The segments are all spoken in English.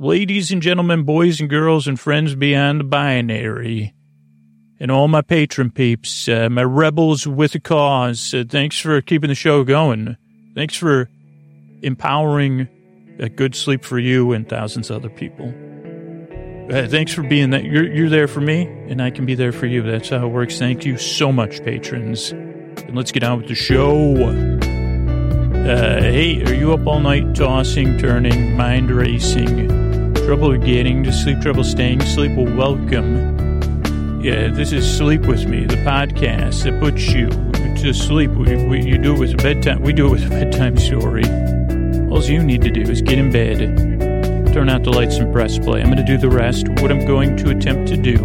ladies and gentlemen, boys and girls, and friends beyond the binary, and all my patron peeps, my rebels with a cause, thanks for keeping the show going. Thanks for empowering a good sleep for you and thousands of other people. Thanks for being that. You're there for me, and I can be there for you. That's how it works. Thank you so much, patrons. And let's get on with the show. Hey, are you up all night tossing, turning, mind racing, trouble getting to sleep, trouble staying asleep? Well, welcome. Yeah, this is Sleep With Me, the podcast that puts you to sleep. You do it with a bedtime. We do it with a bedtime story. All you need to do is get in bed, turn out the lights, and press play. I'm going to do the rest. What I'm going to attempt to do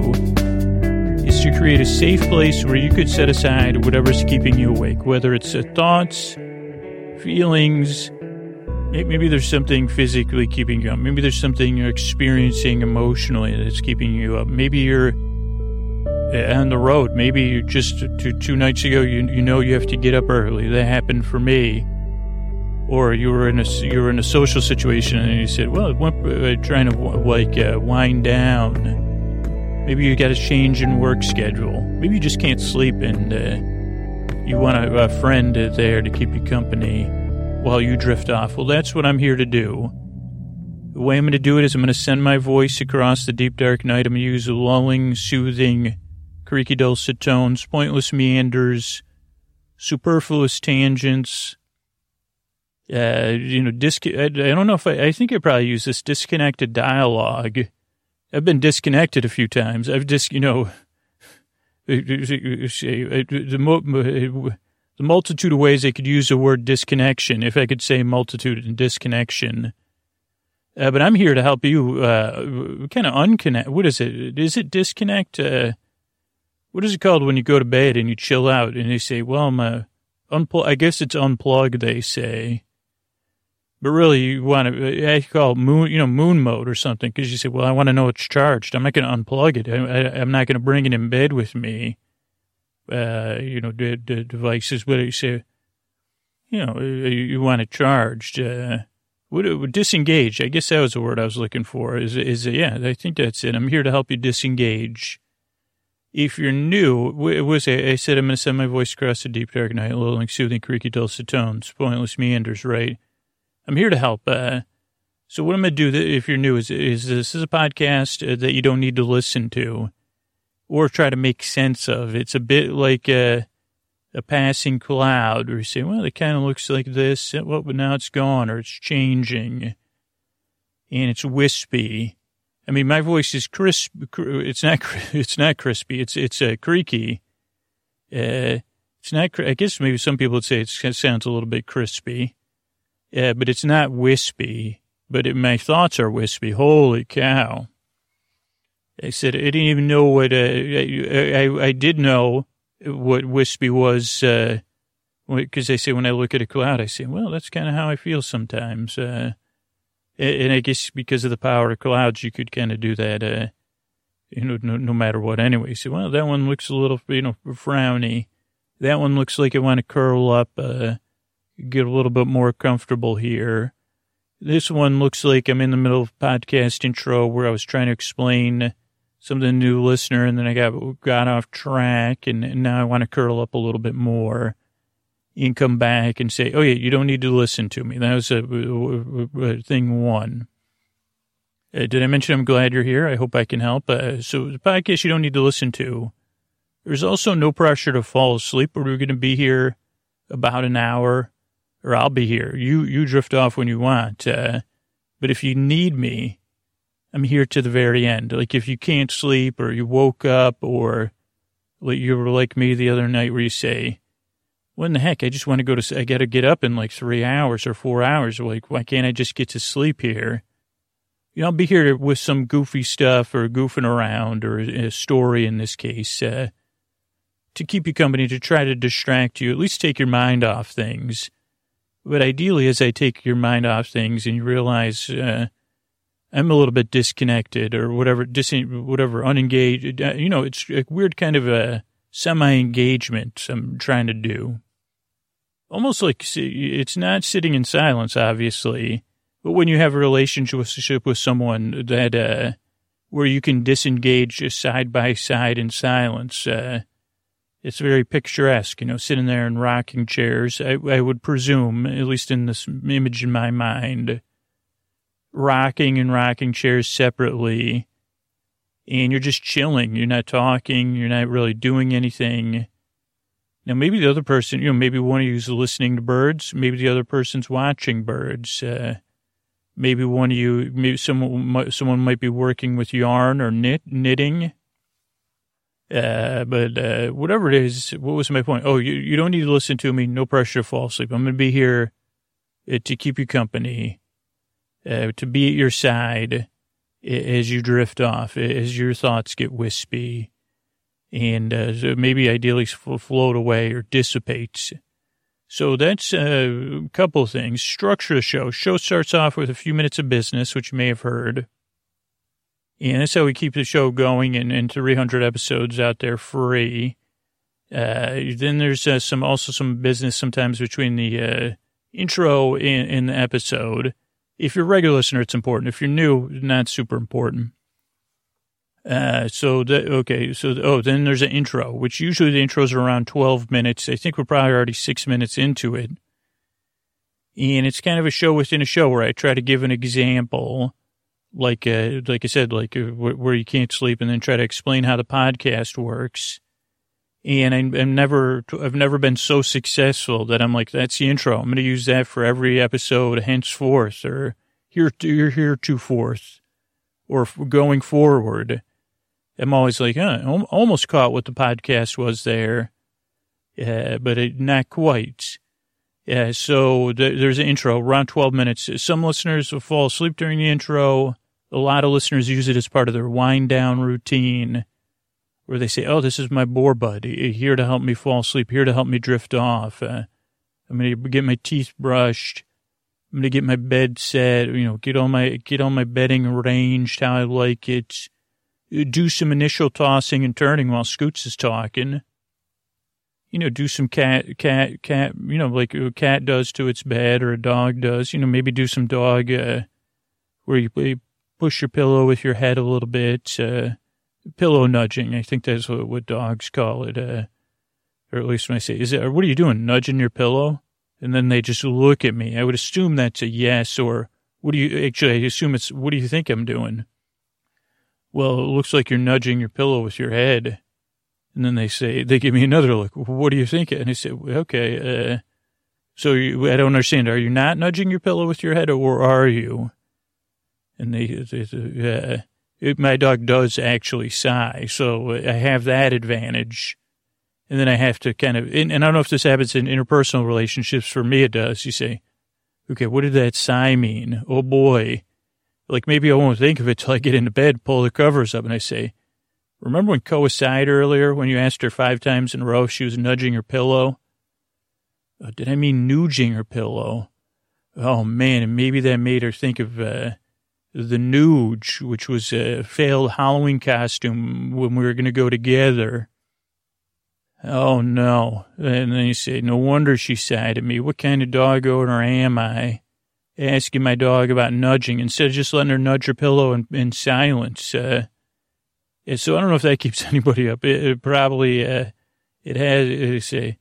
is to create a safe place where you could set aside whatever's keeping you awake, whether it's thoughts, feelings, maybe there's something physically keeping you up, maybe there's something you're experiencing emotionally that's keeping you up, maybe you're on the road, maybe you just two nights ago you know you have to get up early. That happened for me. Or you were in a social situation and you said, well, trying to wind down. Maybe you got a change in work schedule. Maybe you just can't sleep and you want a friend there to keep you company while you drift off. Well, that's what I'm here to do. The way I'm going to do it is I'm going to send my voice across the deep, dark night. I'm going to use lulling, soothing, creaky, dulcet tones, pointless meanders, superfluous tangents. I don't know if I think I probably use this disconnected dialogue. I've been disconnected a few times. I've just, the multitude of ways I could use the word disconnection, if I could say multitude and disconnection. But I'm here to help you kind of unconnect. What is it? Is it disconnect? What is it called when you go to bed and you chill out and they say, well, I guess it's unplug, they say. But really, you want to call it moon mode or something, because you say, well, I want to know it's charged. I'm not going to unplug it. I'm not going to bring it in bed with me. The devices, what do you say? You want it charged. Disengage. I guess that was the word I was looking for. Yeah, I think that's it. I'm here to help you disengage. If you're new, I said I'm going to send my voice across the deep, dark night, lulling, soothing, creaky, dulcet tones, pointless meanders, right? I'm here to help. So what I'm going to do, if you're new, is this is a podcast that you don't need to listen to or try to make sense of. It's a bit like a passing cloud where you say, well, it kind of looks like this, well, but now it's gone or it's changing and it's wispy. I mean, my voice is crisp. It's not crispy. It's creaky. It's not. I guess maybe some people would say it sounds a little bit crispy. But it's not wispy, but my thoughts are wispy. Holy cow. I said, I didn't even know what, I did know what wispy was, because I say when I look at a cloud, I say, well, that's kind of how I feel sometimes. And I guess because of the power of clouds, you could kind of do that, no matter what anyway. So, well, that one looks a little, frowny. That one looks like I want to curl up, get a little bit more comfortable here. This one looks like I'm in the middle of podcast intro where I was trying to explain something new listener, and then I got off track, and now I want to curl up a little bit more and come back and say, oh, yeah, you don't need to listen to me. That was thing one. Did I mention I'm glad you're here? I hope I can help. So the podcast you don't need to listen to. There's also no pressure to fall asleep. We're going to be here about an hour. Or I'll be here. You drift off when you want. But if you need me, I'm here to the very end. Like if you can't sleep or you woke up or you were like me the other night where you say, what in the heck? I just want to I got to get up in like 3 hours or 4 hours. Like, why can't I just get to sleep here? I'll be here with some goofy stuff or goofing around or a story in this case to keep you company, to try to distract you, at least take your mind off things. But ideally, as I take your mind off things and you realize I'm a little bit disconnected or whatever, unengaged, it's a weird kind of a semi-engagement I'm trying to do. Almost like it's not sitting in silence, obviously. But when you have a relationship with someone that where you can disengage side by side in silence, it's very picturesque, you know, sitting there in rocking chairs. I would presume, at least in this image in my mind, rocking in rocking chairs separately, and you're just chilling. You're not talking. You're not really doing anything. Now, maybe the other person, you know, maybe one of you is listening to birds. Maybe the other person's watching birds. Maybe one of you, maybe someone might be working with yarn or knitting. But whatever it is, what was my point? Oh, you don't need to listen to me. No pressure to fall asleep. I'm going to be here to keep you company, to be at your side as you drift off, as your thoughts get wispy, and so maybe ideally float away or dissipates. So that's a couple of things. Structure the show. Show starts off with a few minutes of business, which you may have heard. And that's how we keep the show going and 300 episodes out there free. Then there's some business sometimes between the intro and the episode. If you're a regular listener, it's important. If you're new, not super important. Then there's an intro, which usually the intros are around 12 minutes. I think we're probably already 6 minutes into it. And it's kind of a show within a show where I try to give an example, like I said, where you can't sleep, and then try to explain how the podcast works. And I've never been so successful that I'm like, that's the intro. I'm going to use that for every episode henceforth, or hereforth. Or going forward, I'm always like, almost caught what the podcast was there, but not quite. So there's an intro, around 12 minutes. Some listeners will fall asleep during the intro. A lot of listeners use it as part of their wind-down routine, where they say, this is my boar bud, here to help me fall asleep, here to help me drift off. I'm going to get my teeth brushed. I'm going to get my bed set, you know, get all my bedding arranged how I like it, do some initial tossing and turning while Scoots is talking, you know, do some cat, you know, like a cat does to its bed or a dog does, you know, maybe do some dog, where you push your pillow with your head a little bit, pillow nudging. I think that's what dogs call it, or at least when I say, what are you doing? Nudging your pillow? And then they just look at me. I would assume that's a yes, or I assume it's, what do you think I'm doing? Well, it looks like you're nudging your pillow with your head. And then they give me another look. What do you think? And I say, okay. I don't understand. Are you not nudging your pillow with your head, or are you? And my dog does actually sigh. So I have that advantage. And then I have to kind of, and I don't know if this happens in interpersonal relationships. For me, it does. You say, okay, what did that sigh mean? Oh, boy. Like, maybe I won't think of it till I get into bed, pull the covers up, and I say, remember when Koa sighed earlier when you asked her 5 times in a row if she was nudging her pillow? Did I mean nudging her pillow? Oh, man, and maybe that made her think of the nudge, which was a failed Halloween costume when we were going to go together. Oh, no. And then you say, no wonder she sighed at me. What kind of dog owner am I? Asking my dog about nudging instead of just letting her nudge her pillow in silence. So I don't know if that keeps anybody up. It probably, it has, you say,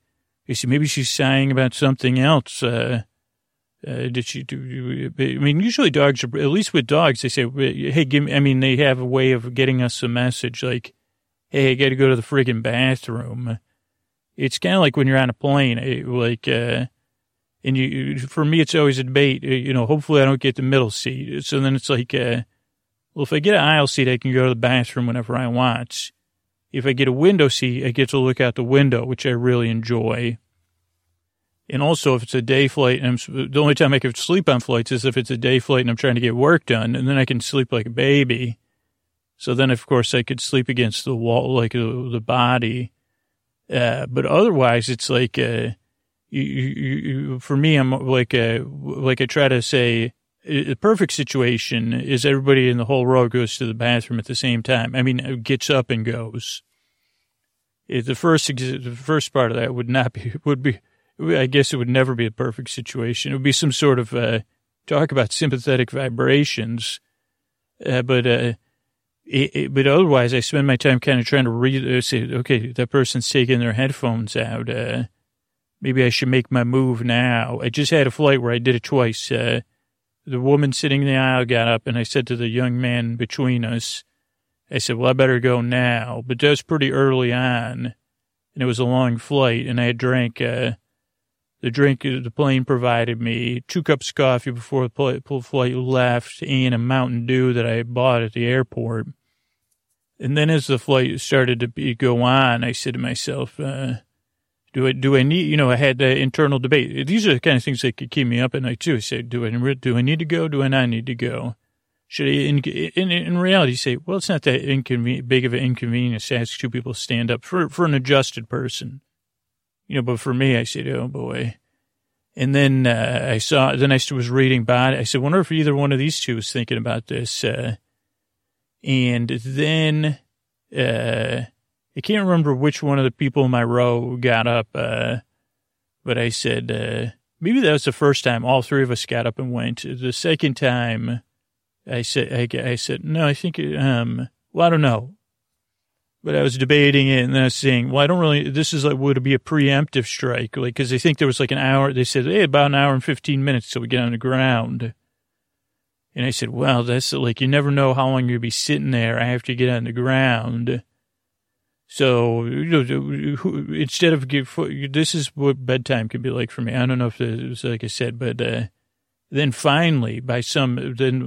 maybe she's sighing about something else. Usually dogs are, at least with dogs, they say, hey, they have a way of getting us a message like, hey, I got to go to the friggin' bathroom. It's kind of like when you're on a plane, for me, it's always a debate, you know, hopefully I don't get the middle seat. So then it's like, well, if I get an aisle seat, I can go to the bathroom whenever I want. If I get a window seat, I get to look out the window, which I really enjoy. And also if it's a day flight, and the only time I can sleep on flights is if it's a day flight and I'm trying to get work done, and then I can sleep like a baby. So then, of course, I could sleep against the wall, like the body. But otherwise, it's like, for me, I'm like I try to say, the perfect situation is everybody in the whole row goes to the bathroom at the same time. I mean, gets up and goes. The first part of that would not be, I guess it would never be a perfect situation. It would be some sort of talk about sympathetic vibrations. But otherwise, I spend my time kind of trying to read, say, okay, that person's taking their headphones out. Maybe I should make my move now. I just had a flight where I did it twice. The woman sitting in the aisle got up, and I said to the young man between us, I said, well, I better go now. But that was pretty early on, and it was a long flight, and I had drank the drink the plane provided me, 2 cups of coffee before the flight left, and a Mountain Dew that I bought at the airport. And then as the flight started to go on, I said to myself, do I need, you know, I had the internal debate. These are the kind of things that could keep me up at night, too. I said, do I need to go? Do I not need to go? Should I, in reality, say, well, it's not that big of an inconvenience to ask two people to stand up for an adjusted person. You know, but for me, I said, oh, boy. And then I was reading body. I said, wonder if either one of these two was thinking about this. And then I can't remember which one of the people in my row got up, but I said, maybe that was the first time all three of us got up and went. The second time, I said, no, I think, well, I don't know. But I was debating it, and then I was saying, well, I don't really, this is like, would it be a preemptive strike? Like, because I think there was like an hour, they said, hey, about an hour and 15 minutes till we get on the ground. And I said, well, that's like, you never know how long you'll be sitting there. I have to get on the ground. So, you know, instead of this is what bedtime can be like for me. I don't know if it was like I said, but then finally, then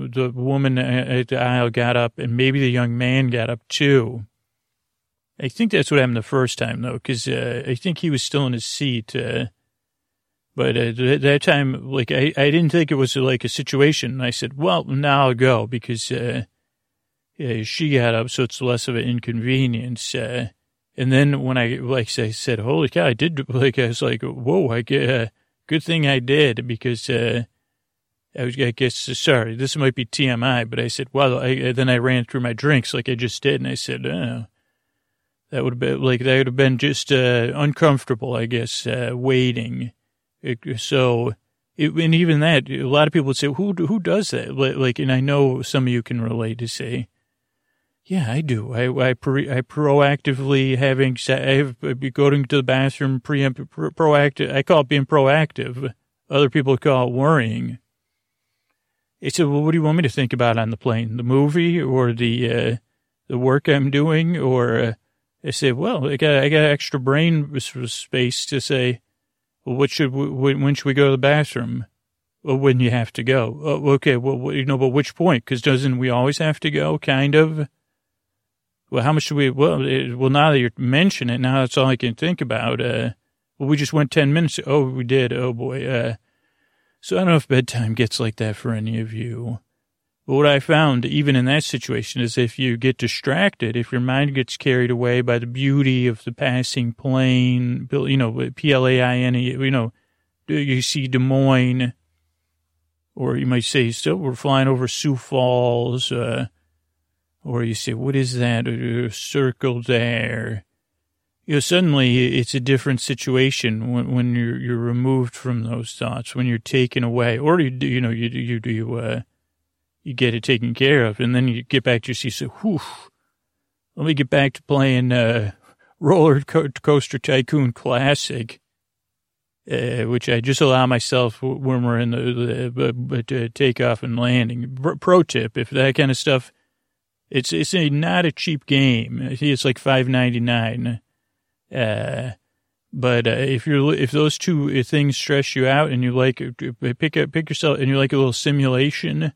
the woman at the aisle got up, and maybe the young man got up too. I think that's what happened the first time, though, because I think he was still in his seat. But that time, like, I didn't think it was like a situation. I said, well, now I'll go because she got up, so it's less of an inconvenience. And then when I, like I said, holy cow, I did, like, I was like, whoa, good thing I did because sorry, this might be TMI, but I said, well, then I ran through my drinks like I just did, and I said, oh. That would have been just uncomfortable, I guess, waiting. And even that, a lot of people would say, who does that? Like, and I know some of you can relate to say, yeah, I do. I proactively going to the bathroom, proactive. I call it being proactive. Other people call it worrying. They said, well, what do you want me to think about on the plane? The movie or the work I'm doing or... I say, well, I got extra brain space to say, well, when should we go to the bathroom? Well, when you have to go. Oh, okay, well, you know, but which point? Because doesn't we always have to go, kind of? Well, how much do we, well, now that you mention it, now that's all I can think about. Well, we just went 10 minutes. Oh, we did. Oh, boy. So I don't know if bedtime gets like that for any of you. But what I found, even in that situation, is if you get distracted, if your mind gets carried away by the beauty of the passing plane, you know, P-L-A-I-N-E, you know, you see Des Moines, or you might say, so we're flying over Sioux Falls, or you say, what is that circle there? You know, suddenly it's a different situation when you're removed from those thoughts, when you're taken away, or you get it taken care of, and then you get back to your seat. So, whew, let me get back to playing Roller Coaster Tycoon Classic, which I just allow myself when we're in the takeoff and landing. Pro tip: if that kind of stuff, it's not a cheap game. I think it's like $5.99. But if those two things stress you out, and you like pick yourself, and you like a little simulation.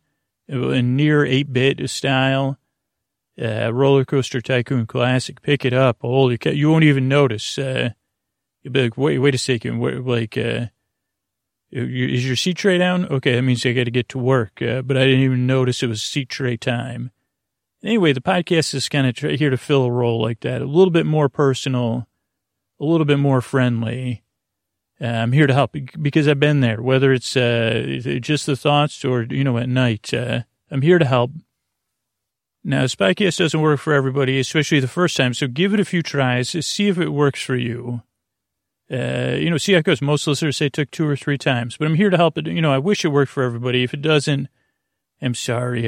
In near 8-bit style, Roller Coaster Tycoon Classic. Pick it up. Holy cow. You won't even notice. You'll be like, wait a second. Is your seat tray down? Okay, that means I got to get to work. But I didn't even notice it was seat tray time. Anyway, the podcast is kind of here to fill a role like that. A little bit more personal, a little bit more friendly. I'm here to help because I've been there, whether it's just the thoughts or, you know, at night. I'm here to help. Now, this podcast doesn't work for everybody, especially the first time, so give it a few tries. See if it works for you. See how it goes. Most listeners say it took 2 or 3 times, but I'm here to help it. I wish it worked for everybody. If it doesn't, I'm sorry.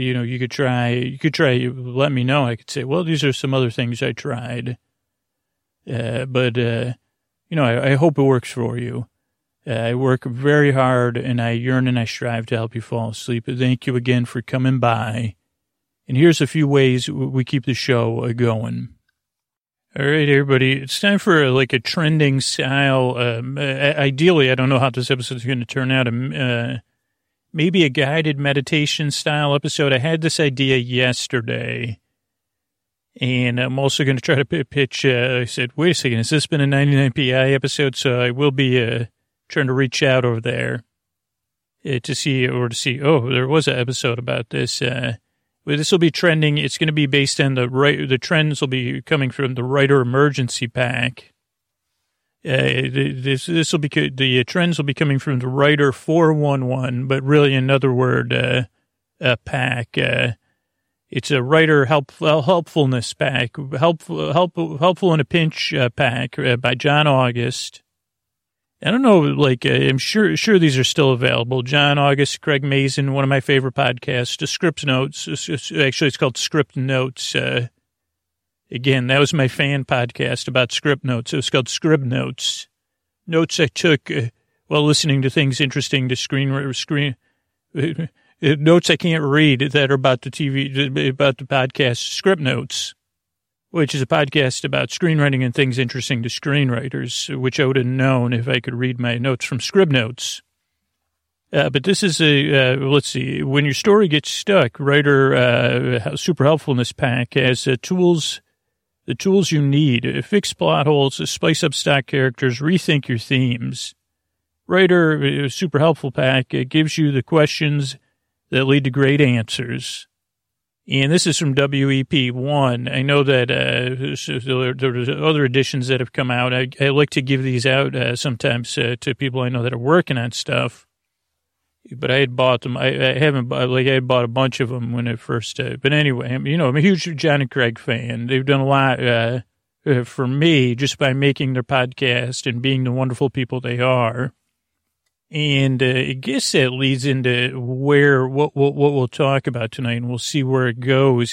You could try, let me know. I could say, well, these are some other things I tried. But I hope it works for you. I work very hard, and I yearn and I strive to help you fall asleep. Thank you again for coming by. And here's a few ways we keep the show going. All right, everybody. It's time for a trending style. Ideally, I don't know how this episode is going to turn out. Maybe a guided meditation style episode. I had this idea yesterday. And I'm also going to try to pitch. I said, wait a second, has this been a 99PI episode? So I will be trying to reach out over there to see, oh, there was an episode about this. This will be trending. It's going to be based on the trends will be coming from the Writer Emergency Pack. This will be, the trends will be coming from the Writer 411, but really another word, a pack. It's a Writer Helpfulness Pack, helpful in a Pinch pack by John August. I don't know, I'm sure these are still available. John August, Craig Mazin, one of my favorite podcasts, Script Notes. Actually, it's called Script Notes. Again, that was my fan podcast about Script Notes. It was called Script Notes. Notes I took while listening to things interesting to screen. Notes I can't read that are about the podcast Script Notes, which is a podcast about screenwriting and things interesting to screenwriters, which I would have known if I could read my notes from Script Notes. But this is let's see, when your story gets stuck, Writer Super Helpfulness Pack has the tools you need, fix plot holes, spice up stock characters, rethink your themes. Writer Super Helpful Pack gives you the questions that lead to great answers. And this is from WEP1. I know that there's other editions that have come out. I like to give these out sometimes to people I know that are working on stuff. But I had bought them. I had bought a bunch of them when it first. But anyway, I'm a huge John and Craig fan. They've done a lot for me just by making their podcast and being the wonderful people they are. And I guess that leads into what we'll talk about tonight, and we'll see where it goes.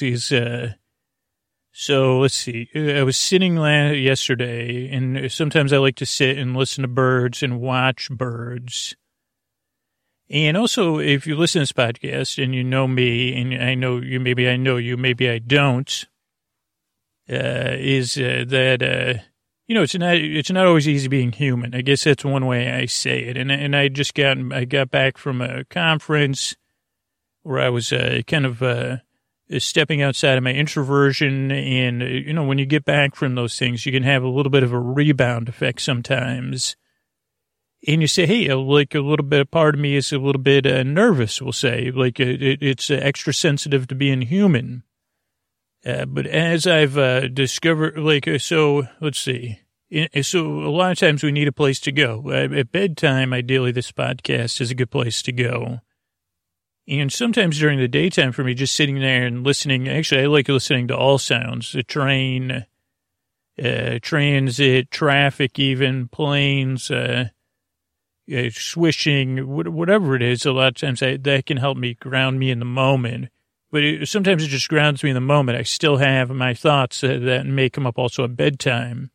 So let's see. I was sitting yesterday, and sometimes I like to sit and listen to birds and watch birds. And also, if you listen to this podcast and you know me, and I know you, maybe I know you, maybe I don't, it's not always easy being human. I guess that's one way I say it. And I got back from a conference where I was kind of stepping outside of my introversion. And, when you get back from those things, you can have a little bit of a rebound effect sometimes. And you say, hey, a little bit, part of me is a little bit nervous, we'll say. It's extra sensitive to being human. But as I've discovered, so let's see. So a lot of times we need a place to go. At bedtime, ideally, this podcast is a good place to go. And sometimes during the daytime for me, just sitting there and listening. Actually, I like listening to all sounds, the train, transit, traffic even, planes, swishing, whatever it is. A lot of times that can help me ground me in the moment. But sometimes it just grounds me in the moment. I still have my thoughts that may come up also at bedtime.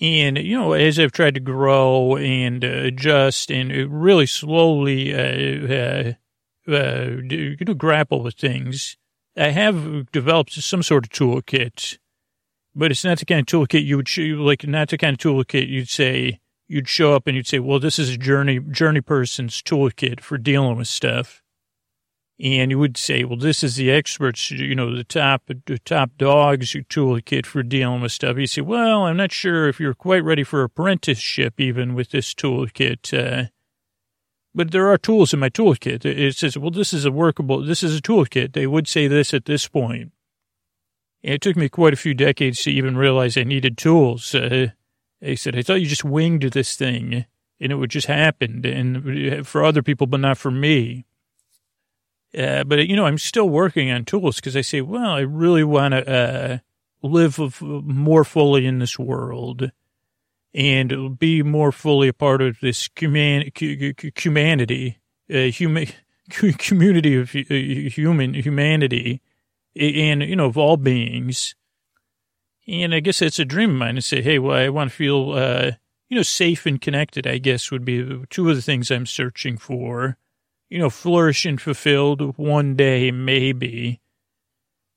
And, as I've tried to grow and adjust and really slowly grapple with things, I have developed some sort of toolkit. But it's not the kind of toolkit you would you'd show up and you'd say, well, this is a journey person's toolkit for dealing with stuff. And you would say, well, this is the experts, the top dogs toolkit for dealing with stuff. You say, well, I'm not sure if you're quite ready for apprenticeship even with this toolkit. But there are tools in my toolkit. It says, well, this is a toolkit. They would say this at this point. And it took me quite a few decades to even realize I needed tools. They said, I thought you just winged this thing and it would just happen and for other people, but not for me. But, I'm still working on tools because I say, well, I really want to live more fully in this world. and be more fully a part of this humanity, and, you know, of all beings. And I guess that's a dream of mine, to say, hey, well, I want to feel, you know, safe and connected, I guess, would be two of the things I'm searching for. You know, flourish and fulfilled one day, maybe.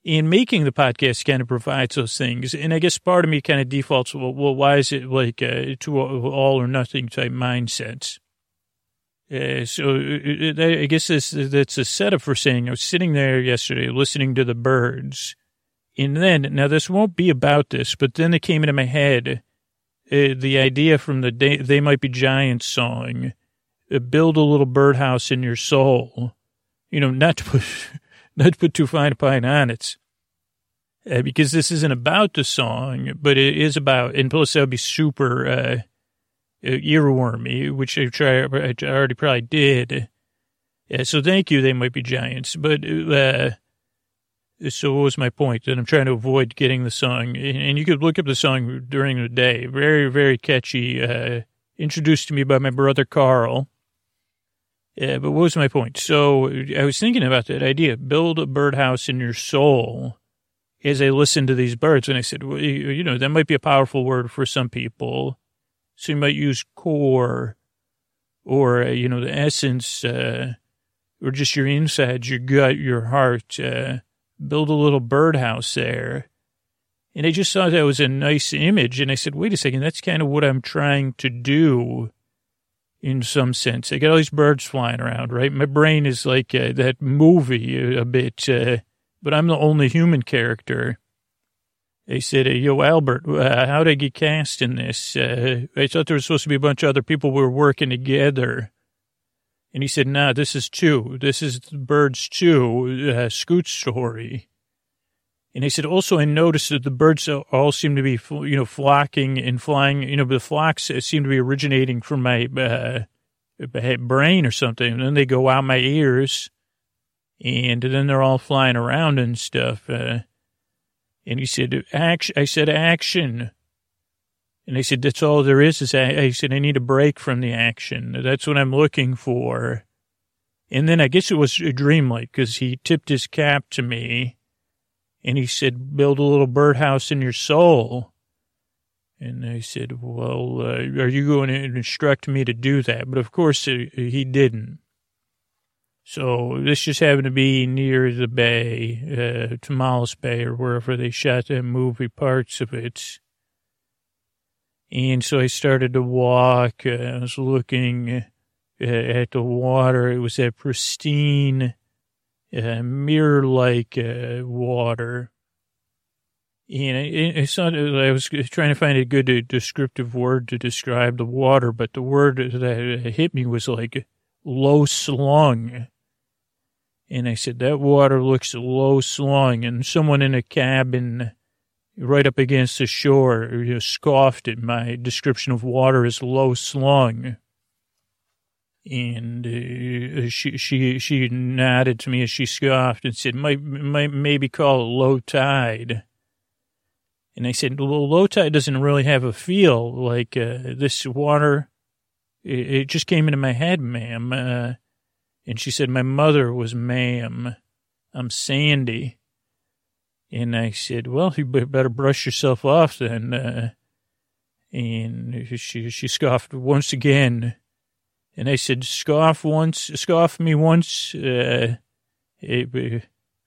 And making the podcast kind of provides those things. And I guess part of me kind of defaults, well why is it like to all or nothing type mindset? So I guess that's a setup for saying, I was sitting there yesterday listening to the birds. And then, now this won't be about this, but then it came into my head, the idea from the They Might Be Giants song, build a little birdhouse in your soul. You know, not to put too fine a point on it, because this isn't about the song, but it is about, and plus that would be super earwormy, which I already probably did. Yeah, so thank you, They Might Be Giants. But so what was my point? That I'm trying to avoid getting the song, and you could look up the song during the day. Very, very catchy. Introduced to me by my brother Carl. Yeah, but what was my point? So I was thinking about that idea, build a birdhouse in your soul, as I listened to these birds. And I said, well, you know, that might be a powerful word for some people. So you might use core or, you know, the essence or just your insides, your gut, your heart. Build a little birdhouse there. And I just thought that was a nice image. And I said, wait a second, that's kind of what I'm trying to do. In some sense, I got all these birds flying around, right? My brain is like that movie a bit, but I'm the only human character. They said, yo, Albert, how'd I get cast in this? I thought there was supposed to be a bunch of other people who were working together. And he said, nah, this is two. This is the Birds 2, Scoot's story. And I said, also, I noticed that the birds all seem to be, you know, flocking and flying. You know, the flocks seem to be originating from my brain or something. And then they go out my ears, and then they're all flying around and stuff. And he said, action. I said, action. And I said, that's all there is I said, I need a break from the action. That's what I'm looking for. And then I guess it was a dreamlike, because he tipped his cap to me. And he said, build a little birdhouse in your soul. And I said, well, are you going to instruct me to do that? But of course, he didn't. So this just happened to be near the bay, Tomales Bay, or wherever they shot that movie, parts of it. And so I started to walk. I was looking at the water. It was that pristine, mirror-like water. And I saw that I was trying to find a good descriptive word to describe the water, but the word that hit me was like low slung. And I said, that water looks low slung. And someone in a cabin right up against the shore, you know, scoffed at my description of water as low slung. And she nodded to me as she scoffed and said, might maybe call it low tide. And I said, well, low tide doesn't really have a feel like this water. It just came into my head, ma'am. And she said, my mother was ma'am. I'm Sandy. And I said, well, you better brush yourself off then. And she scoffed once again. And I said, scoff me once, you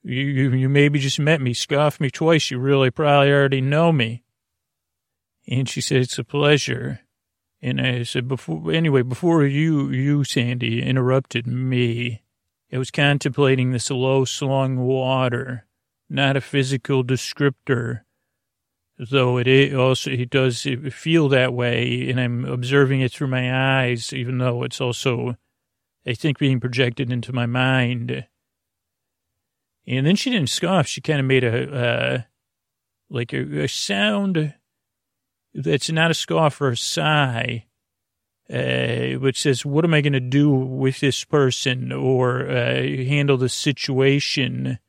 maybe just met me. Scoff me twice, you really probably already know me. And she said, it's a pleasure. And I said, before you, Sandy, interrupted me, I was contemplating this low slung water, not a physical descriptor. Though it does feel that way, and I'm observing it through my eyes, even though it's also, I think, being projected into my mind. And then she didn't scoff. She kind of made a sound that's not a scoff or a sigh, which says, what am I going to do with this person or handle the situation,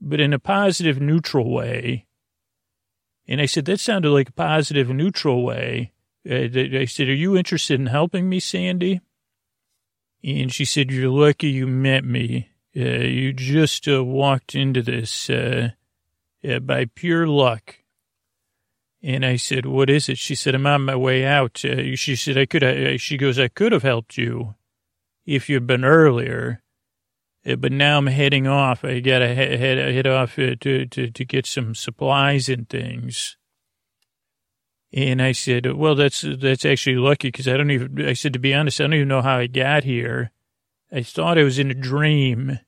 but in a positive, neutral way. And I said, that sounded like a positive, neutral way. I said, are you interested in helping me, Sandy? And she said, you're lucky you met me. You just walked into this by pure luck. And I said, what is it? She said, I'm on my way out. She said, she goes, I could have helped you if you'd been earlier. But now I'm heading off. I got to head off to get some supplies and things. And I said, well, that's actually lucky because I said, to be honest, I don't even know how I got here. I thought I was in a dream.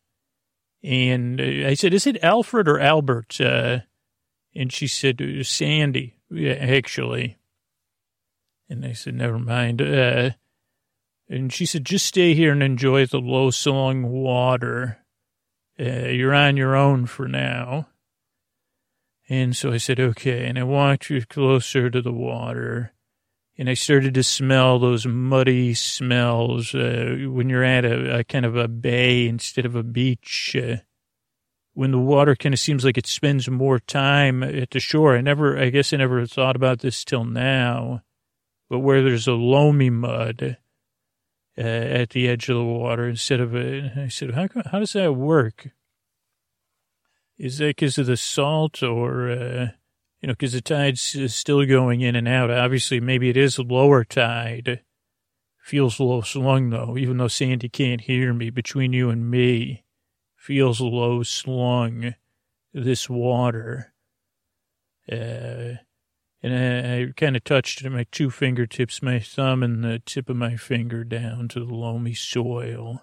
And I said, is it Alfred or Albert? And she said, Sandy, yeah, actually. And I said, never mind. And she said, just stay here and enjoy the low-slung water. You're on your own for now. And so I said, okay. And I walked closer to the water. And I started to smell those muddy smells when you're at a kind of a bay instead of a beach. When the water kind of seems like it spends more time at the shore. I guess I never thought about this till now. But where there's a loamy mud at the edge of the water instead of it. I said, how does that work? Is that because of the salt or, because the tide's still going in and out? Obviously, maybe it is lower tide. Feels low slung, though, even though Sandy can't hear me. Between you and me, feels low slung, this water. And I kind of touched my two fingertips, my thumb and the tip of my finger down to the loamy soil.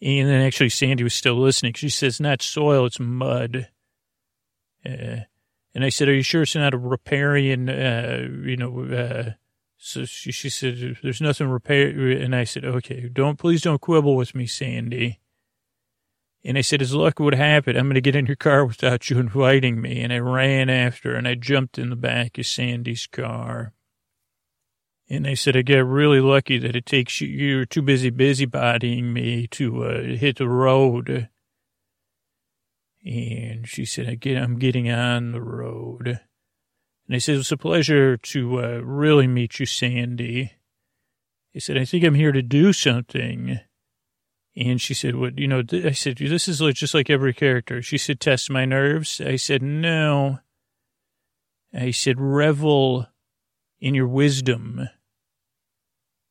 And then actually Sandy was still listening. She says, not soil, it's mud. And I said, are you sure it's not a riparian, so she said, there's nothing repair. And I said, okay, please don't quibble with me, Sandy. And I said, as luck would have it, I'm going to get in your car without you inviting me. And I ran after, and I jumped in the back of Sandy's car. And I said, I got really lucky that it takes you, you're too busybodying me to hit the road. And she said, I'm getting on the road. And I said, it was a pleasure to really meet you, Sandy. I said, I think I'm here to do something. And she said, what, I said, this is just like every character. She said, test my nerves. I said, no. I said, revel in your wisdom.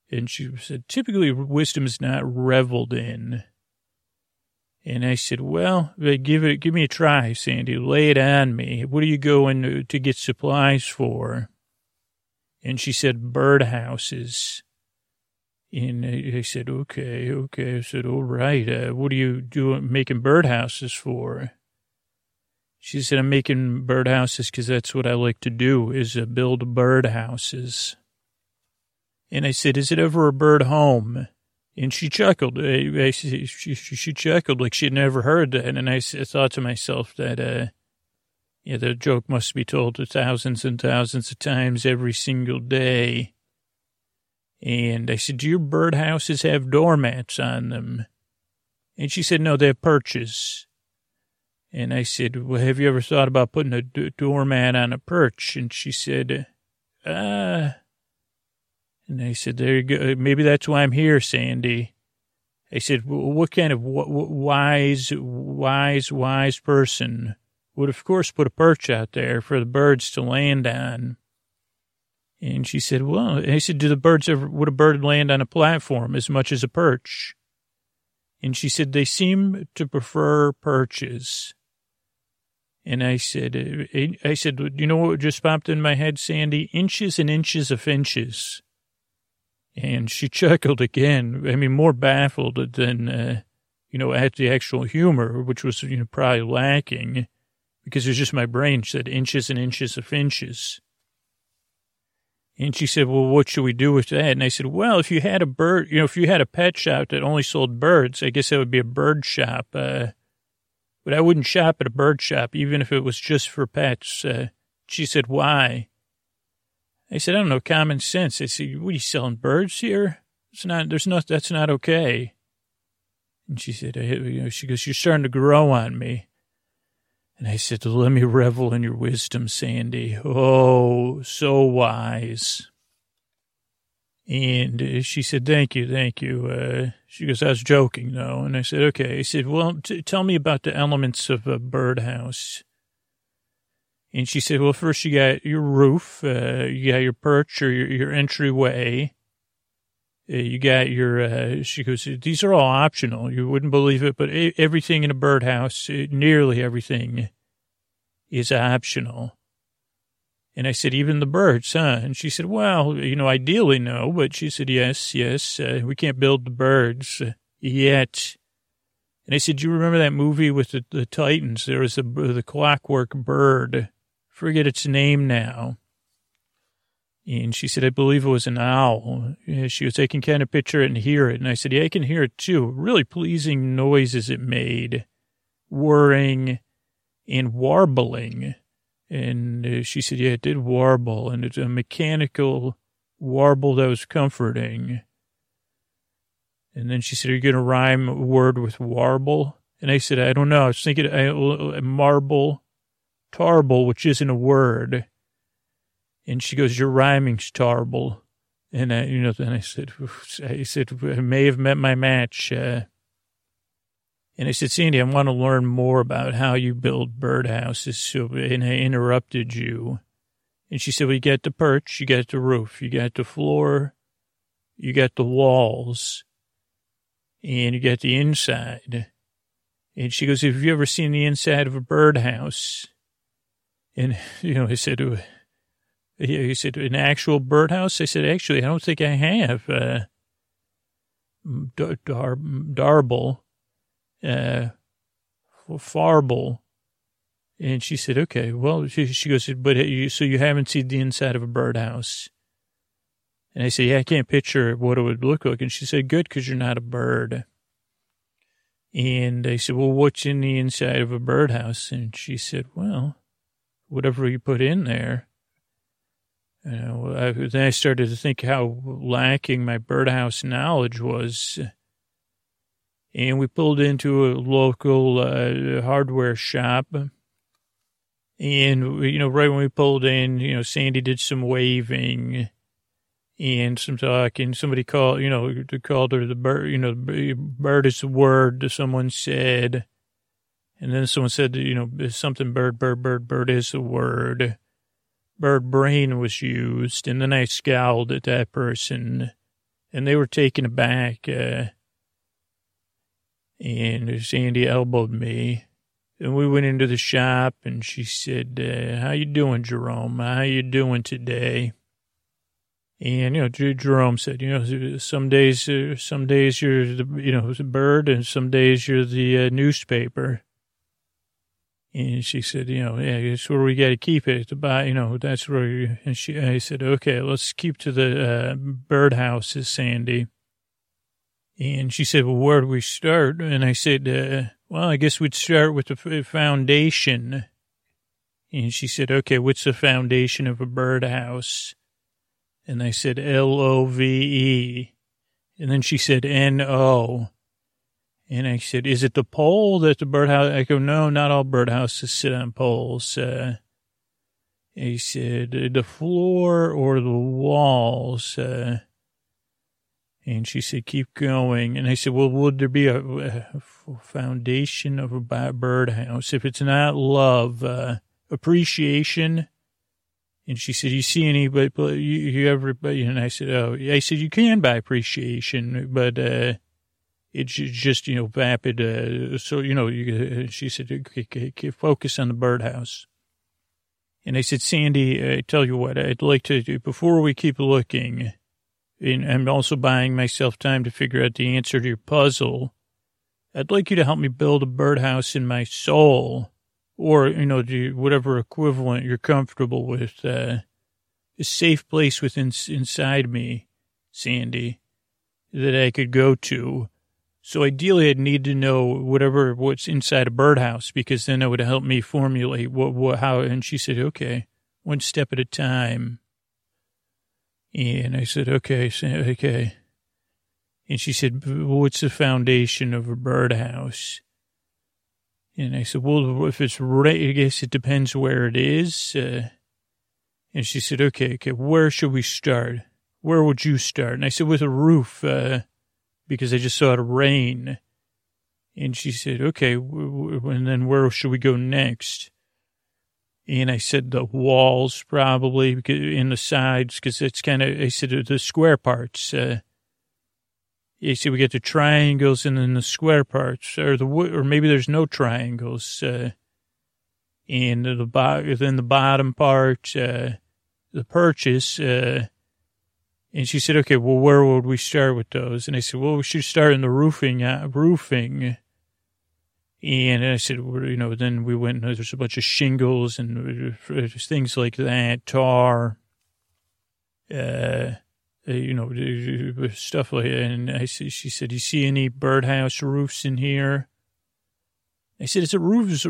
And she said, typically wisdom is not reveled in. And I said, well, give me a try, Sandy. Lay it on me. What are you going to get supplies for? And she said, birdhouses. And I said, okay. I said, all right. What are you doing making birdhouses for? She said, I'm making birdhouses because that's what I like to do is build birdhouses. And I said, is it ever a bird home? And she chuckled. She chuckled like she had never heard that. And I thought to myself that the joke must be told thousands and thousands of times every single day. And I said, do your birdhouses have doormats on them? And she said, no, they have perches. And I said, well, have you ever thought about putting a doormat on a perch? And she said, and I said, there you go. Maybe that's why I'm here, Sandy. I said, what kind of wise person would, of course, put a perch out there for the birds to land on? And she said, well, I said, would a bird land on a platform as much as a perch? And she said, they seem to prefer perches. And I said, you know what just popped in my head, Sandy? Inches and inches of inches. And she chuckled again. I mean, more baffled than, at the actual humor, which was, probably lacking because it was just my brain said inches and inches of inches. And she said, well, what should we do with that? And I said, well, if you had a bird, if you had a pet shop that only sold birds, I guess that would be a bird shop. But I wouldn't shop at a bird shop, even if it was just for pets. She said, why? I said, I don't know, common sense. I said, what are you selling birds here? That's not okay. And she said, she goes, you're starting to grow on me. And I said, let me revel in your wisdom, Sandy. Oh, so wise. And she said, thank you. She goes, I was joking, though. And I said, okay. I said, well, tell me about the elements of a birdhouse. And she said, well, first you got your roof, you got your perch or your entryway. You got your, she goes, these are all optional. You wouldn't believe it, but everything in a birdhouse, nearly everything is optional. And I said, even the birds, huh? And she said, well, ideally no, but she said, yes, we can't build the birds yet. And I said, do you remember that movie with the Titans? There was the clockwork bird. Forget its name now. And she said, I believe it was an owl. She goes, I can kind of picture it and hear it. And I said, yeah, I can hear it too. Really pleasing noises it made, whirring and warbling. And she said, yeah, it did warble. And it's a mechanical warble that was comforting. And then she said, are you going to rhyme a word with warble? And I said, I don't know. I was thinking marble, tarble, which isn't a word. And she goes, your rhyming's tarble. And then I said, I may have met my match. And I said, Sandy, I want to learn more about how you build birdhouses. And I interrupted you. And she said, well, you got the perch, you got the roof, you got the floor, you got the walls, and you got the inside. And she goes, have you ever seen the inside of a birdhouse? And, I said, he said, an actual birdhouse? I said, actually, I don't think I have. Darble, Farble. And she said, okay, well, she goes, but so you haven't seen the inside of a birdhouse? And I said, yeah, I can't picture what it would look like. And she said, good, because you're not a bird. And I said, well, what's in the inside of a birdhouse? And she said, well, whatever you put in there. Then I started to think how lacking my birdhouse knowledge was. And we pulled into a local hardware shop. And, right when we pulled in, Sandy did some waving and some talking. Somebody called, called her the bird, bird is the word someone said. And then someone said, something bird is the word. Bird brain was used, and then I scowled at that person, and they were taken aback, and Sandy elbowed me, and we went into the shop, and she said, how you doing, Jerome? How you doing today? And, Jerome said, some days you're the, the bird, and some days you're the newspaper. And she said, yeah, that's where we got to keep it at the bottom, that's where you, and I said, okay, let's keep to the birdhouses, Sandy. And she said, well, where do we start? And I said, well, I guess we'd start with the foundation. And she said, okay, what's the foundation of a birdhouse? And I said, L-O-V-E. And then she said, N-O. And I said, is it the pole that the birdhouse? I go, no, not all birdhouses sit on poles. He said, the floor or the walls? And she said, keep going. And I said, well, would there be a foundation of a birdhouse? If it's not love, appreciation. And she said, you see anybody, you everybody? And I said, oh, I said, you can buy appreciation, but, it's just, vapid. So, she said, okay, focus on the birdhouse. And I said, Sandy, I tell you what, I'd like to do, before we keep looking, and I'm also buying myself time to figure out the answer to your puzzle, I'd like you to help me build a birdhouse in my soul, or, do whatever equivalent you're comfortable with, a safe place within inside me, Sandy, that I could go to. So ideally, I'd need to know what's inside a birdhouse, because then it would help me formulate how. And she said, okay, one step at a time. And I said, okay. And she said, what's the foundation of a birdhouse? And I said, well, if it's I guess it depends where it is. And she said, okay, where should we start? Where would you start? And I said, with a roof, because I just saw it rain. And she said, okay, and then where should we go next? And I said, the walls probably, and the sides, because it's kind of, I said, the square parts. I said, we get the triangles and then the square parts, or maybe there's no triangles. And then the bottom part, the purchase. And she said, okay, well, where would we start with those? And I said, well, we should start in the roofing. And I said, well, you know, then we went, and there's a bunch of shingles and things like that, tar, you know, stuff like that. And I said, she said, you see any birdhouse roofs in here? I said, it's a roofs,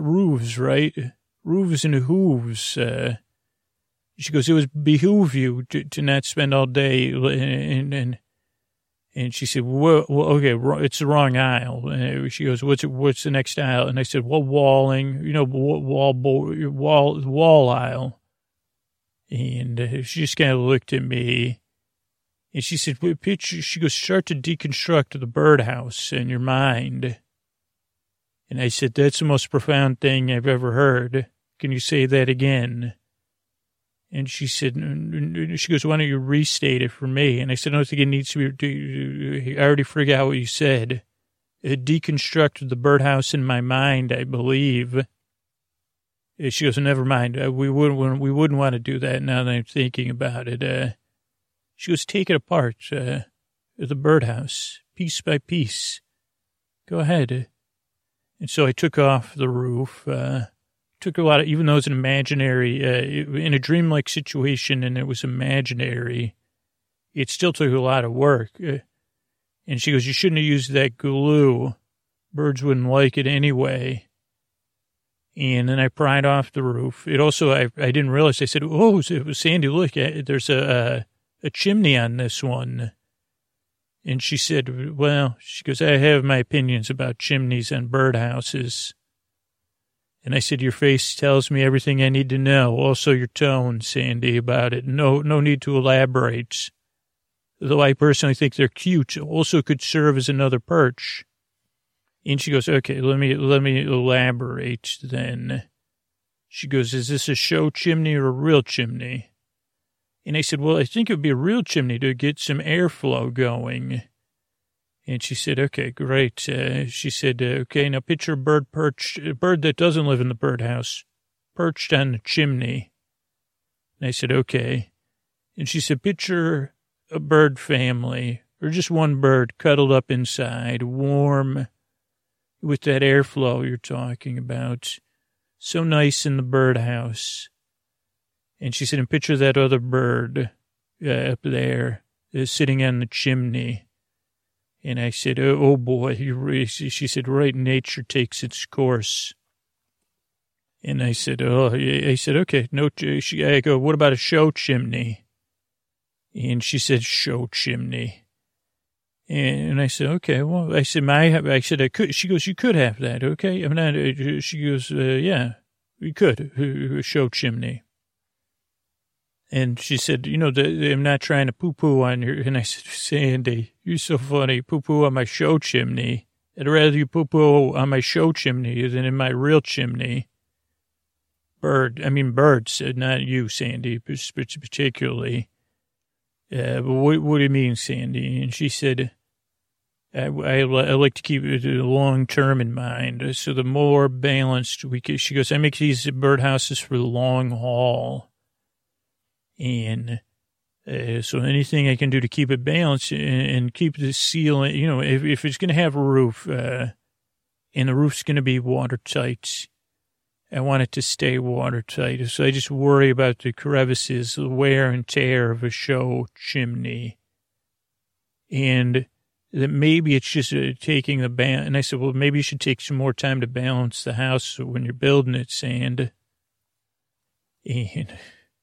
right? Roofs and hooves. She goes, it would behoove you to not spend all day. And she said, well, okay, it's the wrong aisle. And she goes, what's the next aisle? And I said, well, walling, you know, wall aisle. And she just kind of looked at me. And she said, she goes, start to deconstruct the birdhouse in your mind. And I said, that's the most profound thing I've ever heard. Can you say that again? And she said, she goes, why don't you restate it for me? And I said, I don't think it needs to be, I already forgot what you said. It deconstructed the birdhouse in my mind, I believe. And she goes, never mind. We wouldn't want to do that now that I'm thinking about it. She goes, take it apart, the birdhouse, piece by piece. Go ahead. And so I took off the roof, took a lot of, even though it's an imaginary, in a dreamlike situation and it was imaginary, it still took a lot of work. And she goes, you shouldn't have used that glue. Birds wouldn't like it anyway. And then I pried off the roof. It also, I didn't realize, I said, oh, Sandy, look, there's a chimney on this one. And she said, well, she goes, I have my opinions about chimneys and birdhouses. And I said, your face tells me everything I need to know. Also your tone, Sandy, about it. No need to elaborate. Though I personally think they're cute. Also could serve as another perch. And she goes, okay, let me elaborate then. She goes, is this a show chimney or a real chimney? And I said, well, I think it would be a real chimney to get some airflow going. And she said, okay, great. She said, okay, now picture a bird that doesn't live in the birdhouse, perched on the chimney. And I said, okay. And she said, picture a bird family, or just one bird cuddled up inside, warm, with that airflow you're talking about. So nice in the birdhouse. And she said, and picture that other bird up there sitting on the chimney. And I said, oh boy. She said, right, nature takes its course. And I said, okay. No, I go, what about a show chimney? And she said, show chimney. And I said, okay, well, she goes, you could have that, okay? I'm not, she goes, yeah, you could, a show chimney. And she said, you know, I'm not trying to poo-poo on your, and I said, Sandy, you're so funny, poo-poo on my show chimney. I'd rather you poo-poo on my show chimney than in my real chimney. Birds, not you, Sandy, particularly. But what do you mean, Sandy? And she said, I like to keep it long term in mind. So the more balanced we get, she goes, I make these birdhouses for the long haul. And so anything I can do to keep it balanced and keep the ceiling, you know, if it's going to have a roof and the roof's going to be watertight, I want it to stay watertight. So I just worry about the crevices, the wear and tear of a show chimney. And that maybe it's just taking the balance. And I said, well, maybe you should take some more time to balance the house when you're building it, Sand. And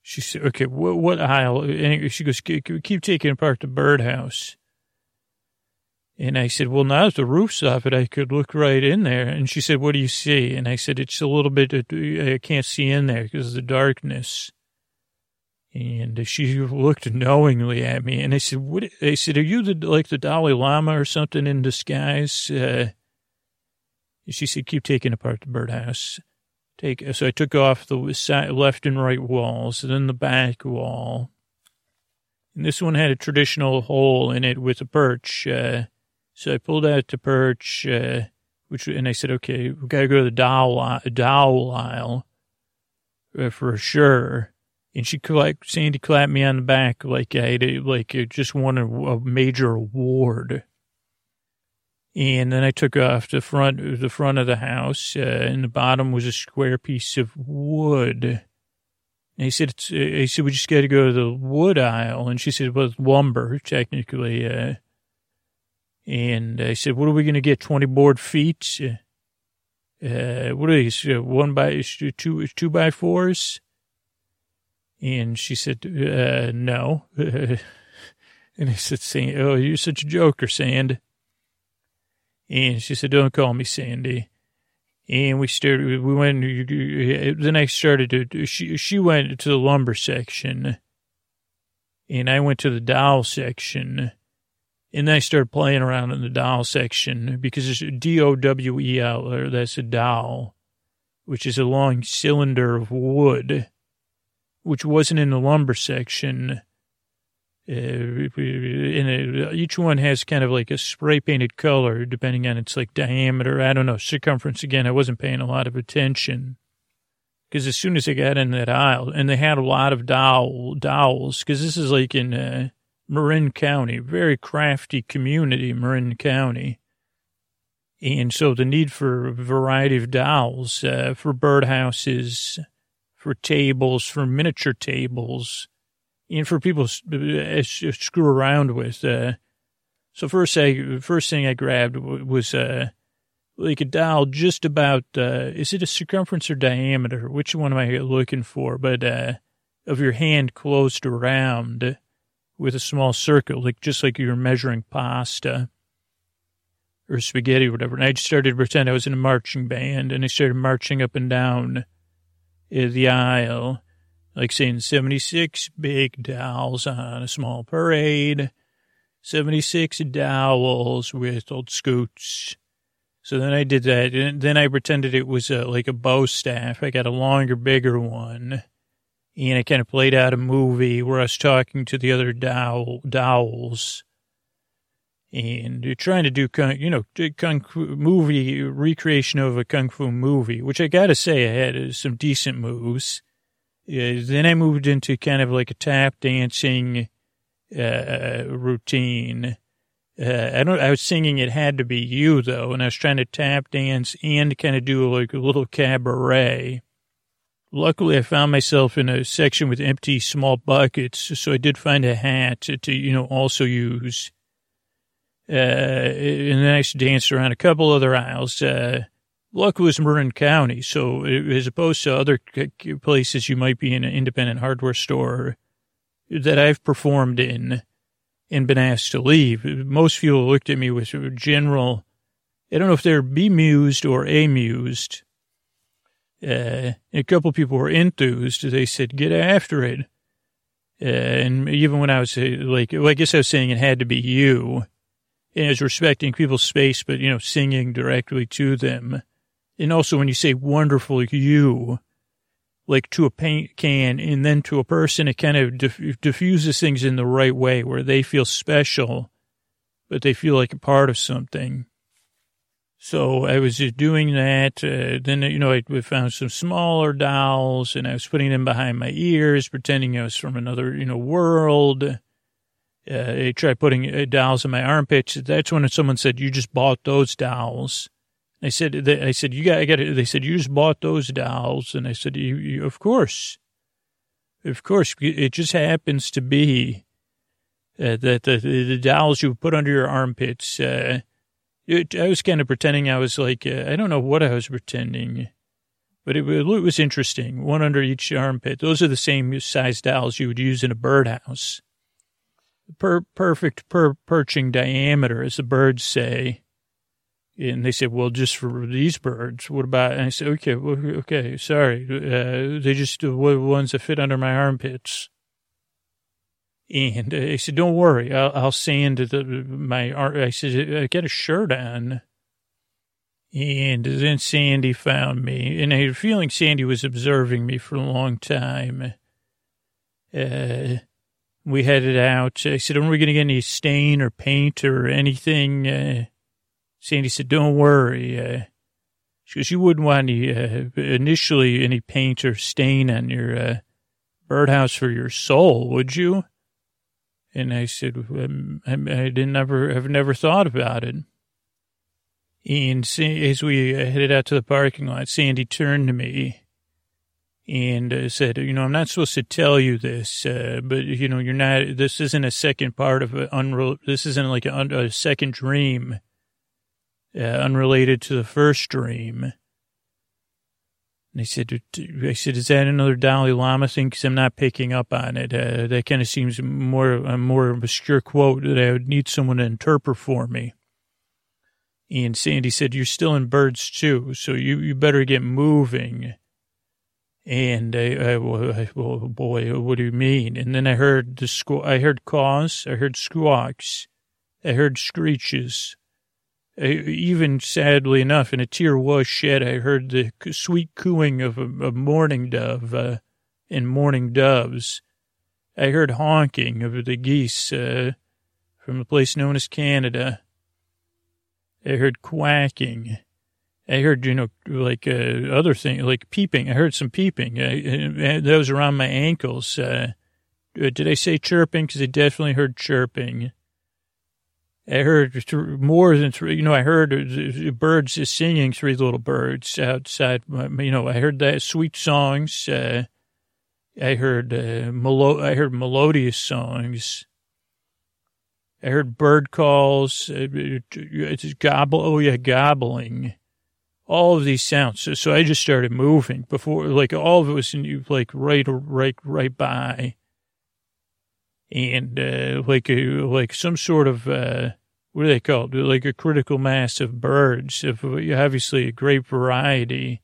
she said, okay, what aisle? And she goes, keep taking apart the birdhouse. And I said, well, now the roof's up, and I could look right in there. And she said, what do you see? And I said, it's a little bit, I can't see in there because of the darkness. And she looked knowingly at me, and I said, what? I said, are you the Dalai Lama or something in disguise? She said, keep taking apart the birdhouse. So I took off the left and right walls, and then the back wall. And this one had a traditional hole in it with a perch. So I pulled out the perch, and I said, okay, we got to go to the dowel aisle for sure. And Sandy clapped me on the back like I had, like I just won a major award. And then I took off the front of the house, and the bottom was a square piece of wood. And I said, we just got to go to the wood aisle. And she said, well, it's lumber, technically. And I said, what are we going to get, 20 board feet? What are these, 2x4s? And she said, no. And I said, oh, you're such a joker, Sand. And she said, don't call me Sandy. And she went to the lumber section, and I went to the dowel section, and then I started playing around in the dowel section, because it's D-O-W-E-L, that's a dowel, which is a long cylinder of wood, which wasn't in the lumber section. And each one has kind of like a spray-painted color, depending on its like diameter. I don't know, circumference. Again, I wasn't paying a lot of attention, because as soon as I got in that aisle, and they had a lot of dowels, because this is like in Marin County, very crafty community, Marin County. And so the need for a variety of dowels for birdhouses, for tables, for miniature tables, and for people to screw around with. So first thing I grabbed was like a dowel just about, is it a circumference or diameter? Which one am I looking for? But of your hand closed around with a small circle, like just like you were measuring pasta or spaghetti or whatever. And I just started to pretend I was in a marching band, and I started marching up and down the aisle, like saying 76 big dowels on a small parade, 76 dowels with old scoots. So then I did that, and then I pretended it was like a bow staff. I got a longer, bigger one, and I kind of played out a movie where I was talking to the other dowels and trying to do, kung fu movie, recreation of a kung fu movie, which I got to say I had some decent moves. Then I moved into kind of like a tap dancing routine. I was singing "It Had to Be You" though, and I was trying to tap dance and kind of do like a little cabaret. Luckily, I found myself in a section with empty small buckets, so I did find a hat to also use. And then I danced around a couple other aisles. Luckily, it's Marin County, so as opposed to other places you might be in an independent hardware store that I've performed in and been asked to leave, most people looked at me with general, I don't know if they're bemused or amused. A couple of people were enthused. They said, get after it. And even when I was I guess I was saying it had to be you. And I was respecting people's space, but, singing directly to them. And also when you say wonderful you, like to a paint can and then to a person, it kind of diffuses things in the right way where they feel special, but they feel like a part of something. So I was just doing that. Then, I found some smaller dowels, and I was putting them behind my ears, pretending I was from another, world. I tried putting dowels in my armpits. That's when someone said, you just bought those dowels. They said, you just bought those dowels. And I said, you, of course, it just happens to be that the dowels you put under your armpits. I was kind of pretending I was like, I don't know what I was pretending, but it was interesting. One under each armpit. Those are the same size dowels you would use in a birdhouse. perfect perching diameter, as the birds say. And they said, well, just for these birds, what about? And I said, okay, sorry. They just the ones that fit under my armpits. And I said, don't worry, I'll sand my arm. I said, I got a shirt on. And then Sandy found me. And I had a feeling Sandy was observing me for a long time. We headed out. I said, are we going to get any stain or paint or anything? Sandy said, don't worry. She goes, you wouldn't want initially any paint or stain on your birdhouse for your soul, would you? And I said, I've never thought about it. And as we headed out to the parking lot, Sandy turned to me and said, you know, I'm not supposed to tell you this, but, you know, you're not, this isn't a second part of this isn't like a second dream unrelated to the first dream. And I said, is that another Dalai Lama thing? Because I'm not picking up on it. That kind of seems a more obscure quote that I would need someone to interpret for me. And Sandy said, you're still in birds too, so you better get moving. And well, boy, what do you mean? And then I heard I heard caws, I heard squawks, I heard screeches. Even sadly enough, and a tear was shed, I heard the sweet cooing of a mourning dove and mourning doves. I heard honking of the geese from a place known as Canada. I heard quacking. I heard, you know, like other things, like peeping. I heard some peeping. That was around my ankles. Did I say chirping? Because I definitely heard chirping. I heard more than three, you know, I heard birds singing, three little birds outside. You know, I heard that sweet songs. I heard melodious songs. I heard bird calls. It's gobbling. All of these sounds. So I just started moving before, like all of it was like right by. And like some sort of what do they call it? Like a critical mass of birds, of obviously a great variety.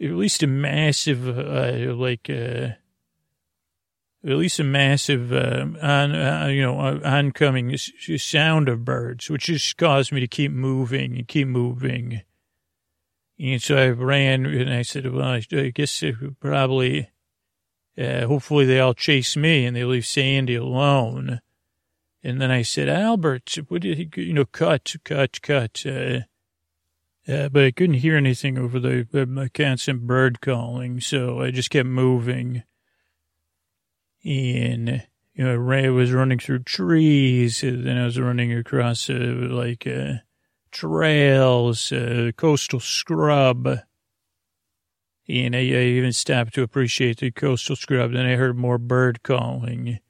At least a massive, oncoming sound of birds, which just caused me to keep moving. And so I ran, and I said, well, I guess it would probably. Hopefully they all chase me and they leave Sandy alone. And then I said, Albert, what did he, you know, cut. But I couldn't hear anything over the constant bird calling. So I just kept moving. And, you know, I was running through trees. And then I was running across trails, coastal scrub. And I even stopped to appreciate the coastal scrub. Then I heard more bird calling. And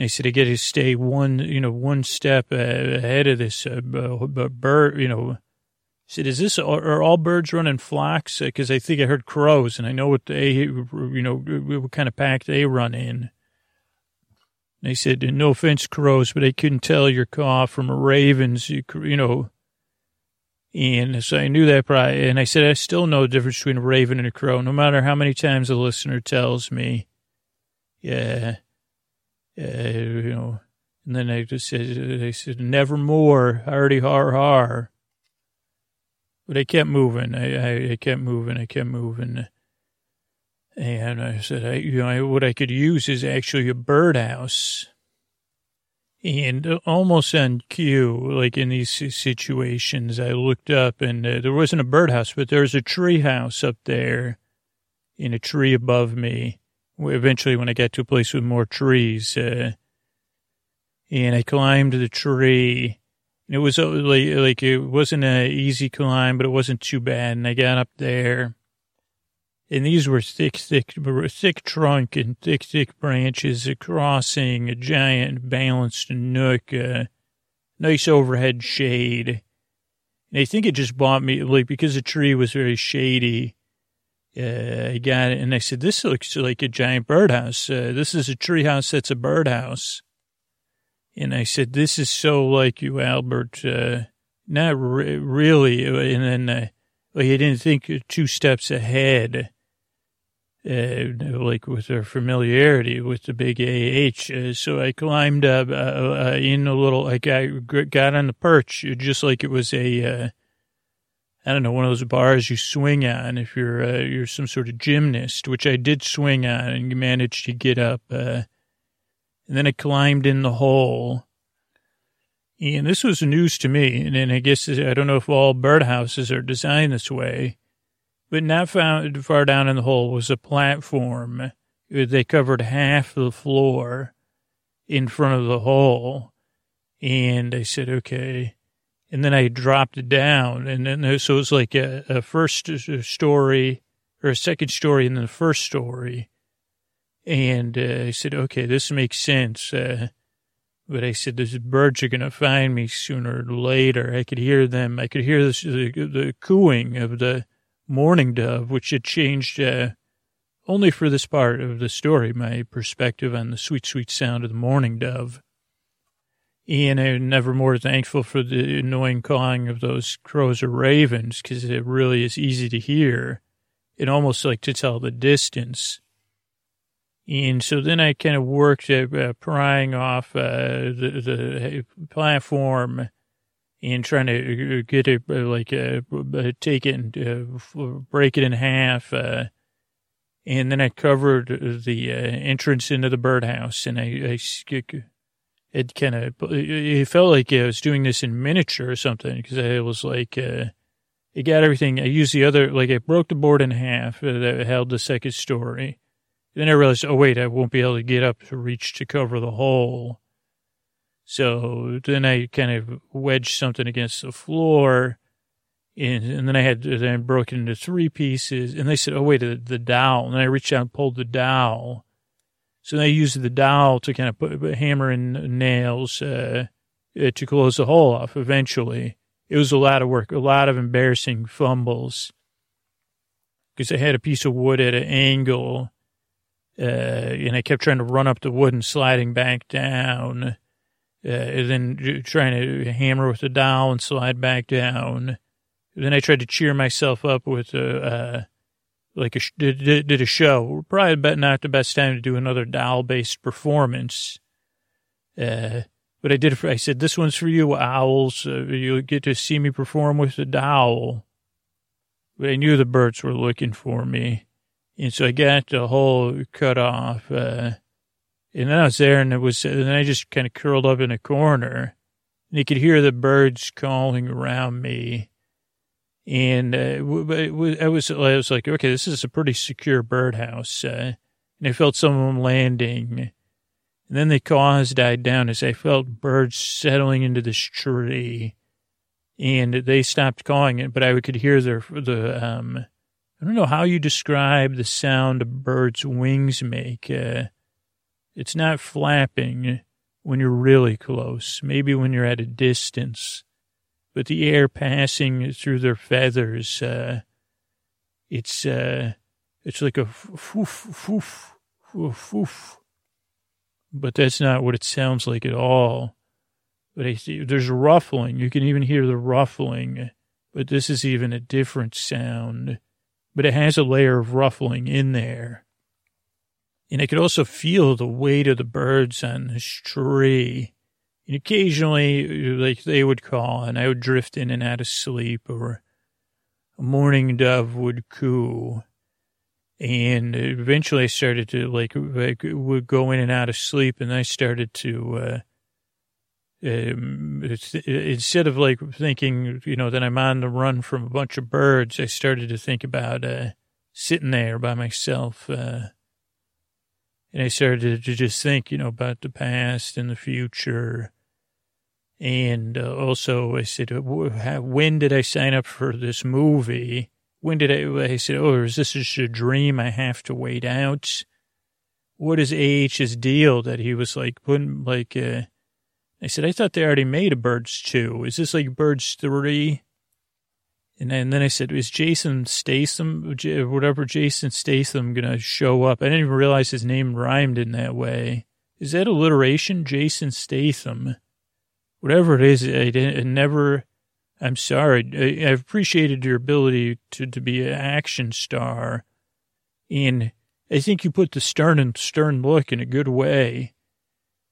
I said, I got to stay one step ahead of this bird, you know. I said, are all birds running flocks? Because I think I heard crows, and I know what kind of pack they run in. And I said, no offense, crows, but I couldn't tell your caw from a raven's, you know. And so I knew that probably, and I said, I still know the difference between a raven and a crow, no matter how many times a listener tells me. You know, and then I just said, nevermore, hardy har har. But I kept moving. I kept moving. And I said, what I could use is actually a birdhouse. And almost on cue, like in these situations, I looked up and there wasn't a birdhouse, but there was a tree house up there in a tree above me. Eventually, when I got to a place with more trees, and I climbed the tree. And it was like it wasn't an easy climb, but it wasn't too bad. And I got up there. And these were thick trunk and thick branches crossing a giant balanced nook, nice overhead shade. And I think it just bought me, like, because the tree was very shady, I got it. And I said, this looks like a giant birdhouse. This is a tree house that's a birdhouse. And I said, this is so like you, Albert. Not really. And then he didn't think two steps ahead, like with her familiarity with the big AH. So I climbed up in a little, like I got on the perch, just like it was a, I don't know, one of those bars you swing on if you're some sort of gymnast, which I did swing on and managed to get up. And then I climbed in the hole. And this was news to me. And then I guess, I don't know if all birdhouses are designed this way, but not far down in the hole was a platform. They covered half the floor in front of the hole. And I said, okay. And then I dropped it down. And then, so it was like a first story or a second story and then the first story. And I said, okay, this makes sense. But I said, these birds are going to find me sooner or later. I could hear them. I could hear the cooing of the mourning dove, which had changed only for this part of the story, my perspective on the sweet, sweet sound of the mourning dove. And I'm never more thankful for the annoying cawing of those crows or ravens, because it really is easy to hear and almost like to tell the distance. And so then I kind of worked at prying off the platform and trying to get it, like, take it and break it in half. And then I covered the entrance into the birdhouse, and it kind of, it felt like I was doing this in miniature or something, because I was like, it got everything. I used the other, like, I broke the board in half that held the second story. Then I realized, oh, wait, I won't be able to get up to reach to cover the hole. So then I kind of wedged something against the floor, and then I had then broken into three pieces. And they said, oh, wait, the dowel. And I reached out and pulled the dowel. So then I used the dowel to kind of put hammer and nails to close the hole off eventually. It was a lot of work, a lot of embarrassing fumbles, because I had a piece of wood at an angle. And I kept trying to run up the wood and sliding back down, and then trying to hammer with the dowel and slide back down. And then I tried to cheer myself up with did a show. Probably not the best time to do another dowel-based performance. But I did. I said, this one's for you, owls. You'll get to see me perform with the dowel. But I knew the birds were looking for me. And so I got the hole cut off, and then I was there, and it was. And then I just kind of curled up in a corner, and you could hear the birds calling around me. And I was like, okay, this is a pretty secure birdhouse, and I felt some of them landing, and then the caws died down as I felt birds settling into this tree, and they stopped calling it, but I could hear the I don't know how you describe the sound a bird's wings make. It's not flapping when you're really close, maybe when you're at a distance. But the air passing through their feathers, it's like a woof, woof, woof. But that's not what it sounds like at all. But there's ruffling. You can even hear the ruffling. But this is even a different sound. But it has a layer of ruffling in there. And I could also feel the weight of the birds on this tree. And occasionally, like, they would call, and I would drift in and out of sleep, or a mourning dove would coo. And eventually I started to, like would go in and out of sleep, and I started to... instead of like thinking, you know, that I'm on the run from a bunch of birds, I started to think about sitting there by myself. And I started to just think, you know, about the past and the future. And also I said, when did I sign up for this movie? When did I said, oh, is this just a dream I have to wait out? What is AH's deal that he was like putting like, I said, I thought they already made a Birds 2. Is this like Birds 3? And then I said, is Jason Statham, whatever Jason Statham, going to show up? I didn't even realize his name rhymed in that way. Is that alliteration? Jason Statham. Whatever it is, I'm sorry. I've appreciated your ability to be an action star. And I think you put the stern look in a good way.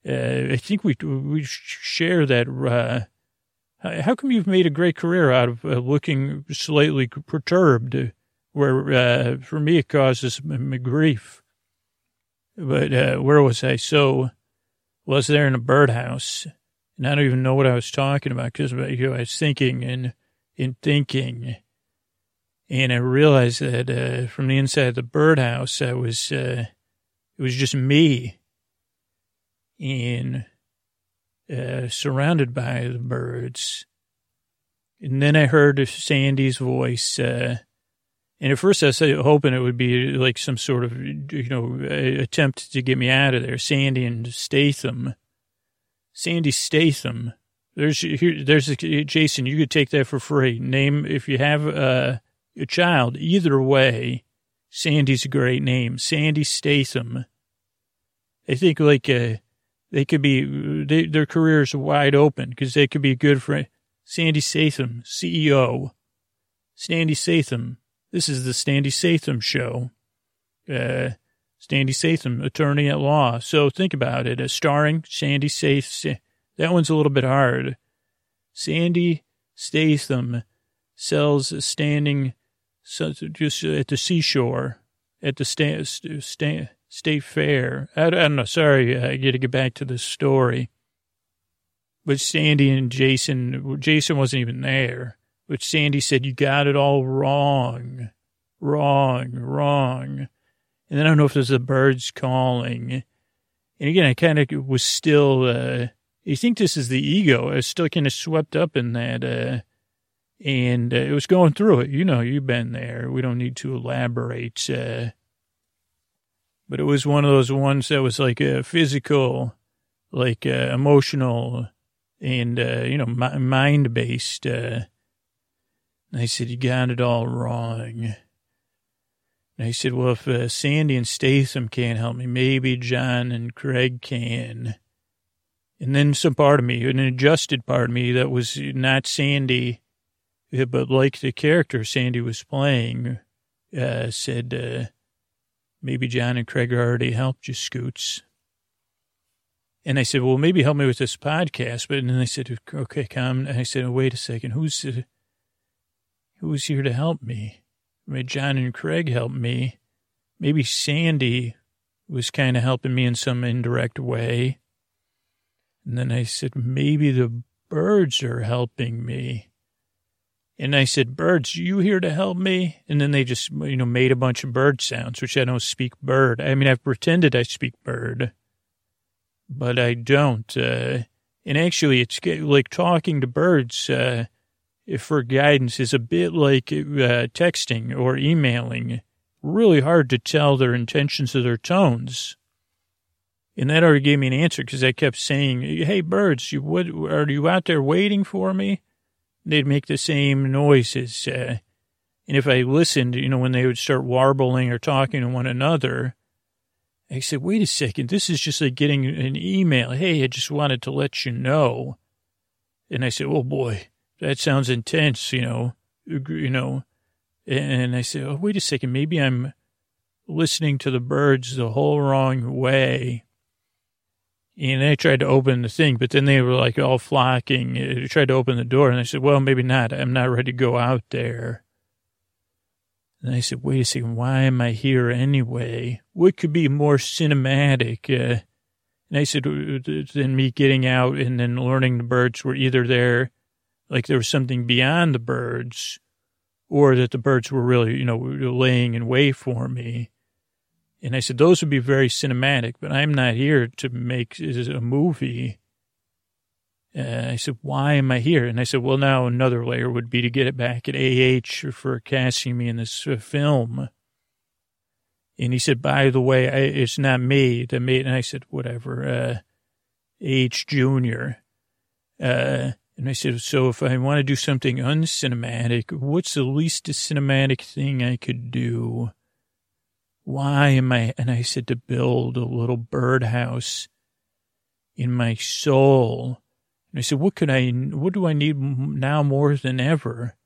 I think we share that. How come you've made a great career out of looking slightly perturbed, where for me it causes grief? But where was I? So, well, I was there in a birdhouse, and I don't even know what I was talking about because I was thinking and thinking, and I realized that from the inside of the birdhouse, it was just me, and surrounded by the birds. And then I heard Sandy's voice, and at first I was hoping it would be like some sort of, attempt to get me out of there. Sandy Statham. Jason, you could take that for free. Name, if you have a child, either way, Sandy's a great name. Sandy Statham. I think they could be, their careers are wide open because they could be good for Sandy Statham, CEO. Sandy Statham. This is the Sandy Statham Show. Sandy Statham, attorney at law. So think about it. Starring Sandy Statham. That one's a little bit hard. Sandy Statham sells standing just at the seashore, at the state fair. I don't know. Sorry, I got to get back to this story. But Sandy and Jason wasn't even there. Which Sandy said, you got it all wrong. And I don't know if there's the birds calling. And again, I kind of was still, you think this is the ego. I was still kind of swept up in that. And it was going through it. You've been there. We don't need to elaborate. But it was one of those ones that was like a physical, like emotional, and, mind-based, I said, you got it all wrong. And I said, well, if Sandy and Statham can't help me, maybe John and Craig can. And then some part of me, an adjusted part of me that was not Sandy, but like the character Sandy was playing, said, maybe John and Craig already helped you, Scoots. And I said, well, maybe help me with this podcast. But then I said, okay, come. And I said, oh, wait a second, who's here to help me? John and Craig helped me. Maybe Sandy was kind of helping me in some indirect way. And then I said, maybe the birds are helping me. And I said, birds, you here to help me? And then they just, made a bunch of bird sounds, which I don't speak bird. I mean, I've pretended I speak bird, but I don't. And actually, it's like talking to birds, for guidance is a bit like texting or emailing. Really hard to tell their intentions or their tones. And that already gave me an answer because I kept saying, hey, birds, are you out there waiting for me? They'd make the same noises. And if I listened, when they would start warbling or talking to one another, I said, wait a second, this is just like getting an email. Hey, I just wanted to let you know. And I said, oh, boy. That sounds intense, and I said, oh, wait a second, maybe I'm listening to the birds the whole wrong way. And I tried to open the thing, but then they were like all flocking. I tried to open the door, and I said, well, maybe not. I'm not ready to go out there. And I said, wait a second, why am I here anyway? What could be more cinematic? And I said, than me getting out and then learning the birds were either there, like there was something beyond the birds, or that the birds were really, laying in wait for me. And I said, those would be very cinematic, but I'm not here to make a movie. I said, why am I here? And I said, well, now another layer would be to get it back at AH for casting me in this film. And he said, by the way, it's not me that made it. And I said, whatever, AH Jr., and I said, so if I want to do something uncinematic, what's the least cinematic thing I could do? Why am I? And I said, to build a little birdhouse in my soul. And I said, what do I need now more than ever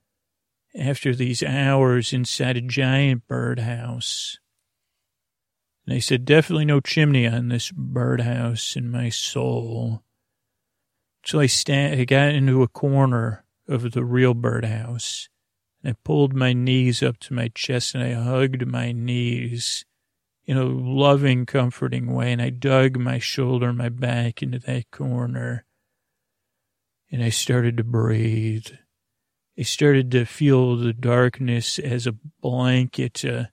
after these hours inside a giant birdhouse? And I said, definitely no chimney on this birdhouse in my soul. So I got into a corner of the real birdhouse, and I pulled my knees up to my chest, and I hugged my knees in a loving, comforting way, and I dug my shoulder and my back into that corner, and I started to breathe. I started to feel the darkness as a blanket, a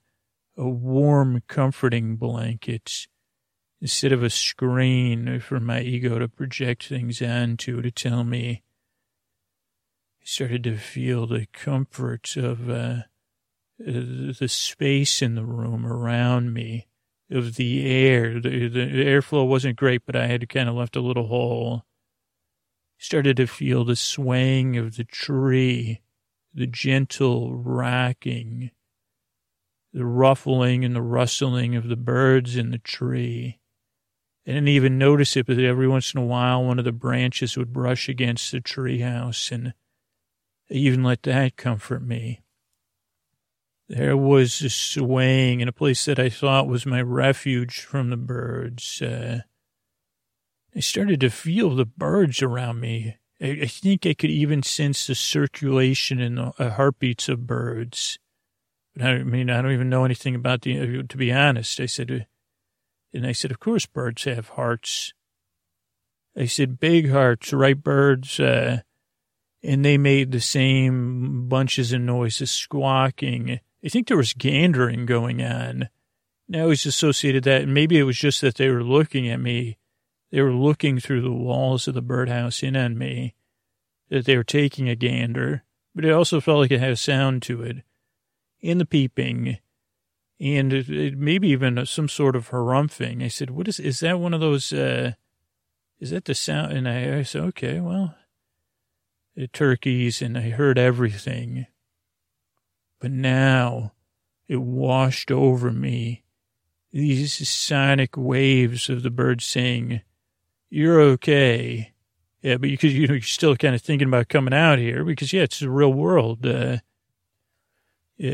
warm, comforting blanket, instead of a screen for my ego to project things onto to tell me. I started to feel the comfort of the space in the room around me, of the air. The airflow wasn't great, but I had kind of left a little hole. I started to feel the swaying of the tree, the gentle rocking, the ruffling and the rustling of the birds in the tree. I didn't even notice it, but every once in a while, one of the branches would brush against the treehouse, and I even let that comfort me. There was a swaying in a place that I thought was my refuge from the birds. I started to feel the birds around me. I think I could even sense the circulation and the heartbeats of birds. But I mean, I don't even know anything about to be honest. I said, of course, birds have hearts. I said, big hearts, right, birds? And they made the same bunches of noises, squawking. I think there was gandering going on. And I always associated that. Maybe it was just that they were looking at me. They were looking through the walls of the birdhouse in on me, that they were taking a gander. But it also felt like it had a sound to it. And the peeping, and it maybe even some sort of harumphing. I said, what is that one of those, is that the sound? And I said, okay, well, the turkeys, and I heard everything. But now it washed over me, these sonic waves of the birds saying, you're okay. Yeah, but because you know, you're still kind of thinking about coming out here because, yeah, it's the real world, it's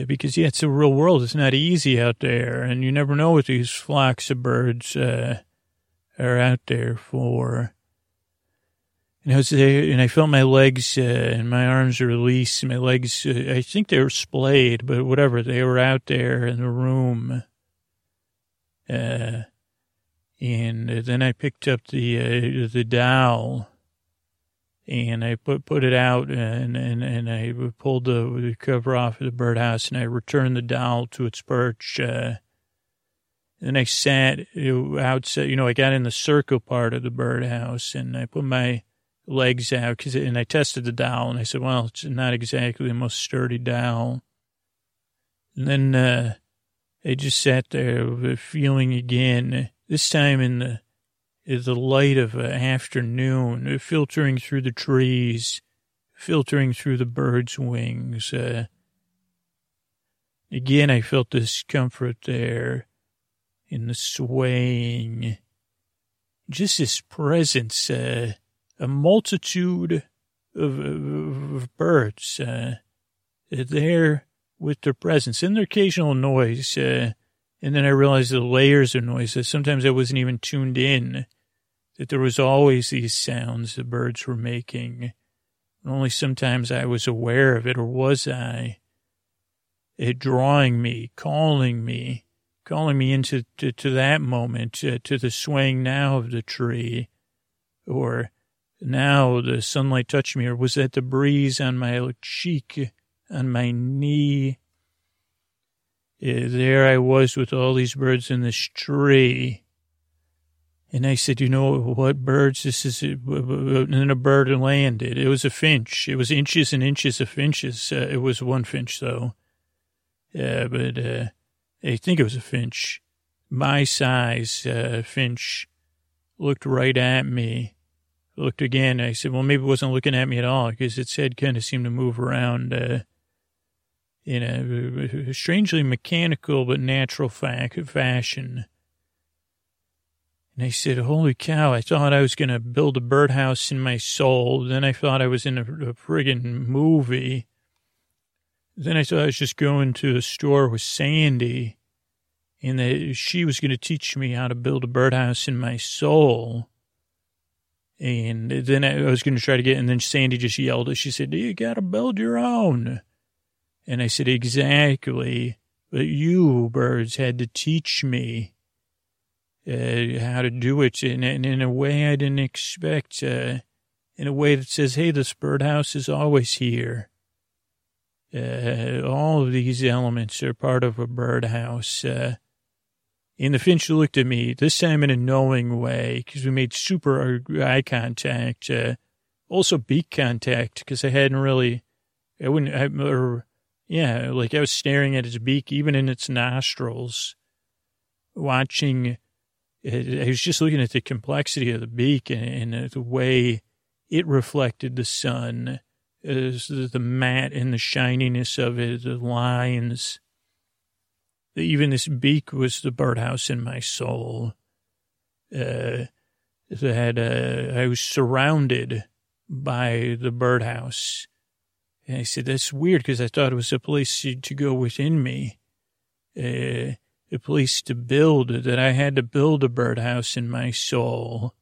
the real world. It's not easy out there, and you never know what these flocks of birds are out there for. And I was there, and I felt my legs and my arms release. My legs, I think they were splayed, but whatever. They were out there in the room. And then I picked up the dowel. And I put it out, and I pulled the cover off of the birdhouse, and I returned the dowel to its perch. Then I sat outside. You know, I got in the circle part of the birdhouse, and I put my legs out, and I tested the dowel, and I said, well, it's not exactly the most sturdy dowel. And then I just sat there feeling again, this time in the light of afternoon, filtering through the trees, filtering through the birds' wings. Again, I felt this comfort there in the swaying, just this presence, a multitude of birds there with their presence and their occasional noise. And then I realized the layers of noise that sometimes I wasn't even tuned in, that there was always these sounds the birds were making, and only sometimes I was aware of it, or was I? It drawing me, calling me into that moment, to the swaying now of the tree, or now the sunlight touched me, or was that the breeze on my cheek, on my knee? There I was with all these birds in this tree. And I said, you know what, birds, this is, and then a bird landed. It was a finch. It was inches and inches of finches. It was one finch, though. But I think it was a finch. My size finch looked right at me. Looked again. I said, well, maybe it wasn't looking at me at all because its head kind of seemed to move around in a strangely mechanical but natural fashion. And I said, holy cow, I thought I was going to build a birdhouse in my soul. Then I thought I was in a friggin' movie. Then I thought I was just going to the store with Sandy and that she was going to teach me how to build a birdhouse in my soul. And then I was going to try to get, and then Sandy just yelled at, she said, you got to build your own. And I said, exactly. But you birds had to teach me how to do it and in a way I didn't expect, in a way that says, hey, this birdhouse is always here. All of these elements are part of a birdhouse. And the finch looked at me, this time in a knowing way, because we made super eye contact, also beak contact, because I hadn't really, like I was staring at its beak, even in its nostrils, watching. I was just looking at the complexity of the beak and the way it reflected the sun, the matte and the shininess of it, the lines. Even this beak was the birdhouse in my soul. I was surrounded by the birdhouse. And I said, that's weird, because I thought it was a place to go within me. A place to build, that I had to build a birdhouse in my soul.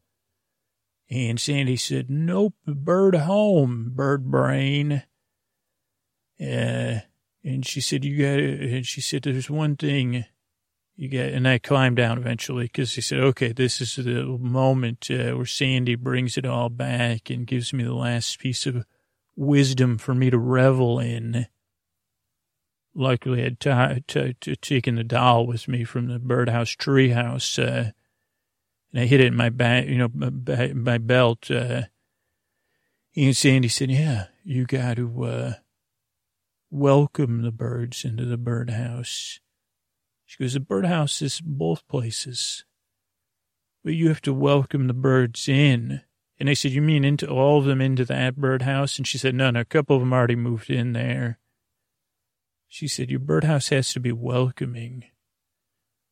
And Sandy said, nope, bird home, bird brain. And she said, you got it. And she said, there's one thing you got. And I climbed down eventually because she said, okay, this is the moment where Sandy brings it all back and gives me the last piece of wisdom for me to revel in. Luckily, I had taken the doll with me from the birdhouse treehouse, and I hid it in my my belt. And Sandy said, "Yeah, you got to welcome the birds into the birdhouse." She goes, "The birdhouse is both places, but you have to welcome the birds in." And I said, "You mean into all of them into that birdhouse?" And she said, "No, a couple of them already moved in there." She said, your birdhouse has to be welcoming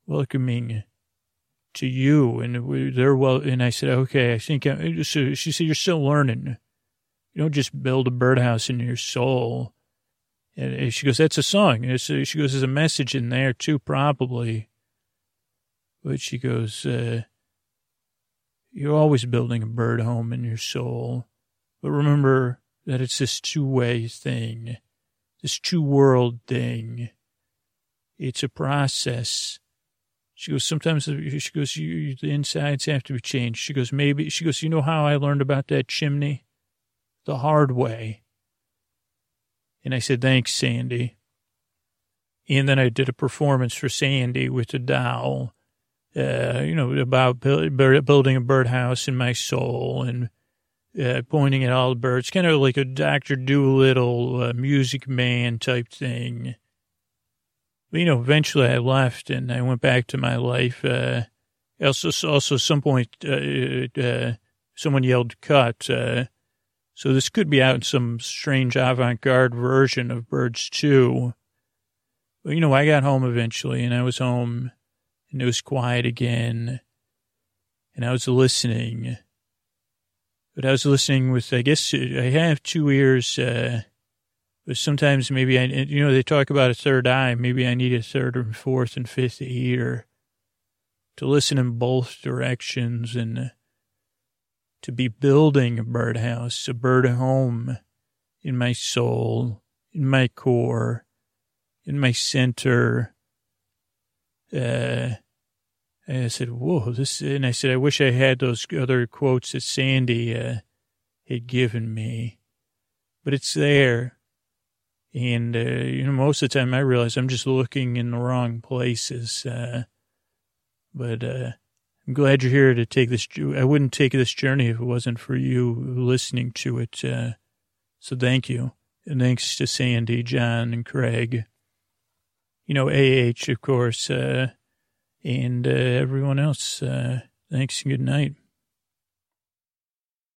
to you. And they're and I said, okay, I think, so she said, you're still learning. You don't just build a birdhouse in your soul. And she goes, that's a song. And so she goes, there's a message in there too, probably. But she goes, you're always building a bird home in your soul. But remember that it's this two-way thing. This two-world thing, it's a process. She goes, sometimes, she goes, the insides have to be changed. She goes, maybe, she goes, you know how I learned about that chimney? The hard way. And I said, thanks, Sandy. And then I did a performance for Sandy with a doll, about building a birdhouse in my soul and pointing at all the birds, kind of like a Dr. Dolittle Music Man type thing. But, eventually I left and I went back to my life. Also, at some point, someone yelled, cut. So this could be out in some strange avant-garde version of Birds 2. But, I got home eventually, and I was home, and it was quiet again, and I was listening. But I was listening with, I guess, I have two ears, but sometimes maybe they talk about a third eye. Maybe I need a third and fourth and fifth ear to listen in both directions and to be building a birdhouse, a bird home in my soul, in my core, in my center. And I said, whoa, this, and I said, I wish I had those other quotes that Sandy had given me, but it's there. And, most of the time I realize I'm just looking in the wrong places. But I'm glad you're here to take this. I wouldn't take this journey if it wasn't for you listening to it. So thank you. And thanks to Sandy, John, and Craig, AH, of course, and everyone else, thanks and good night.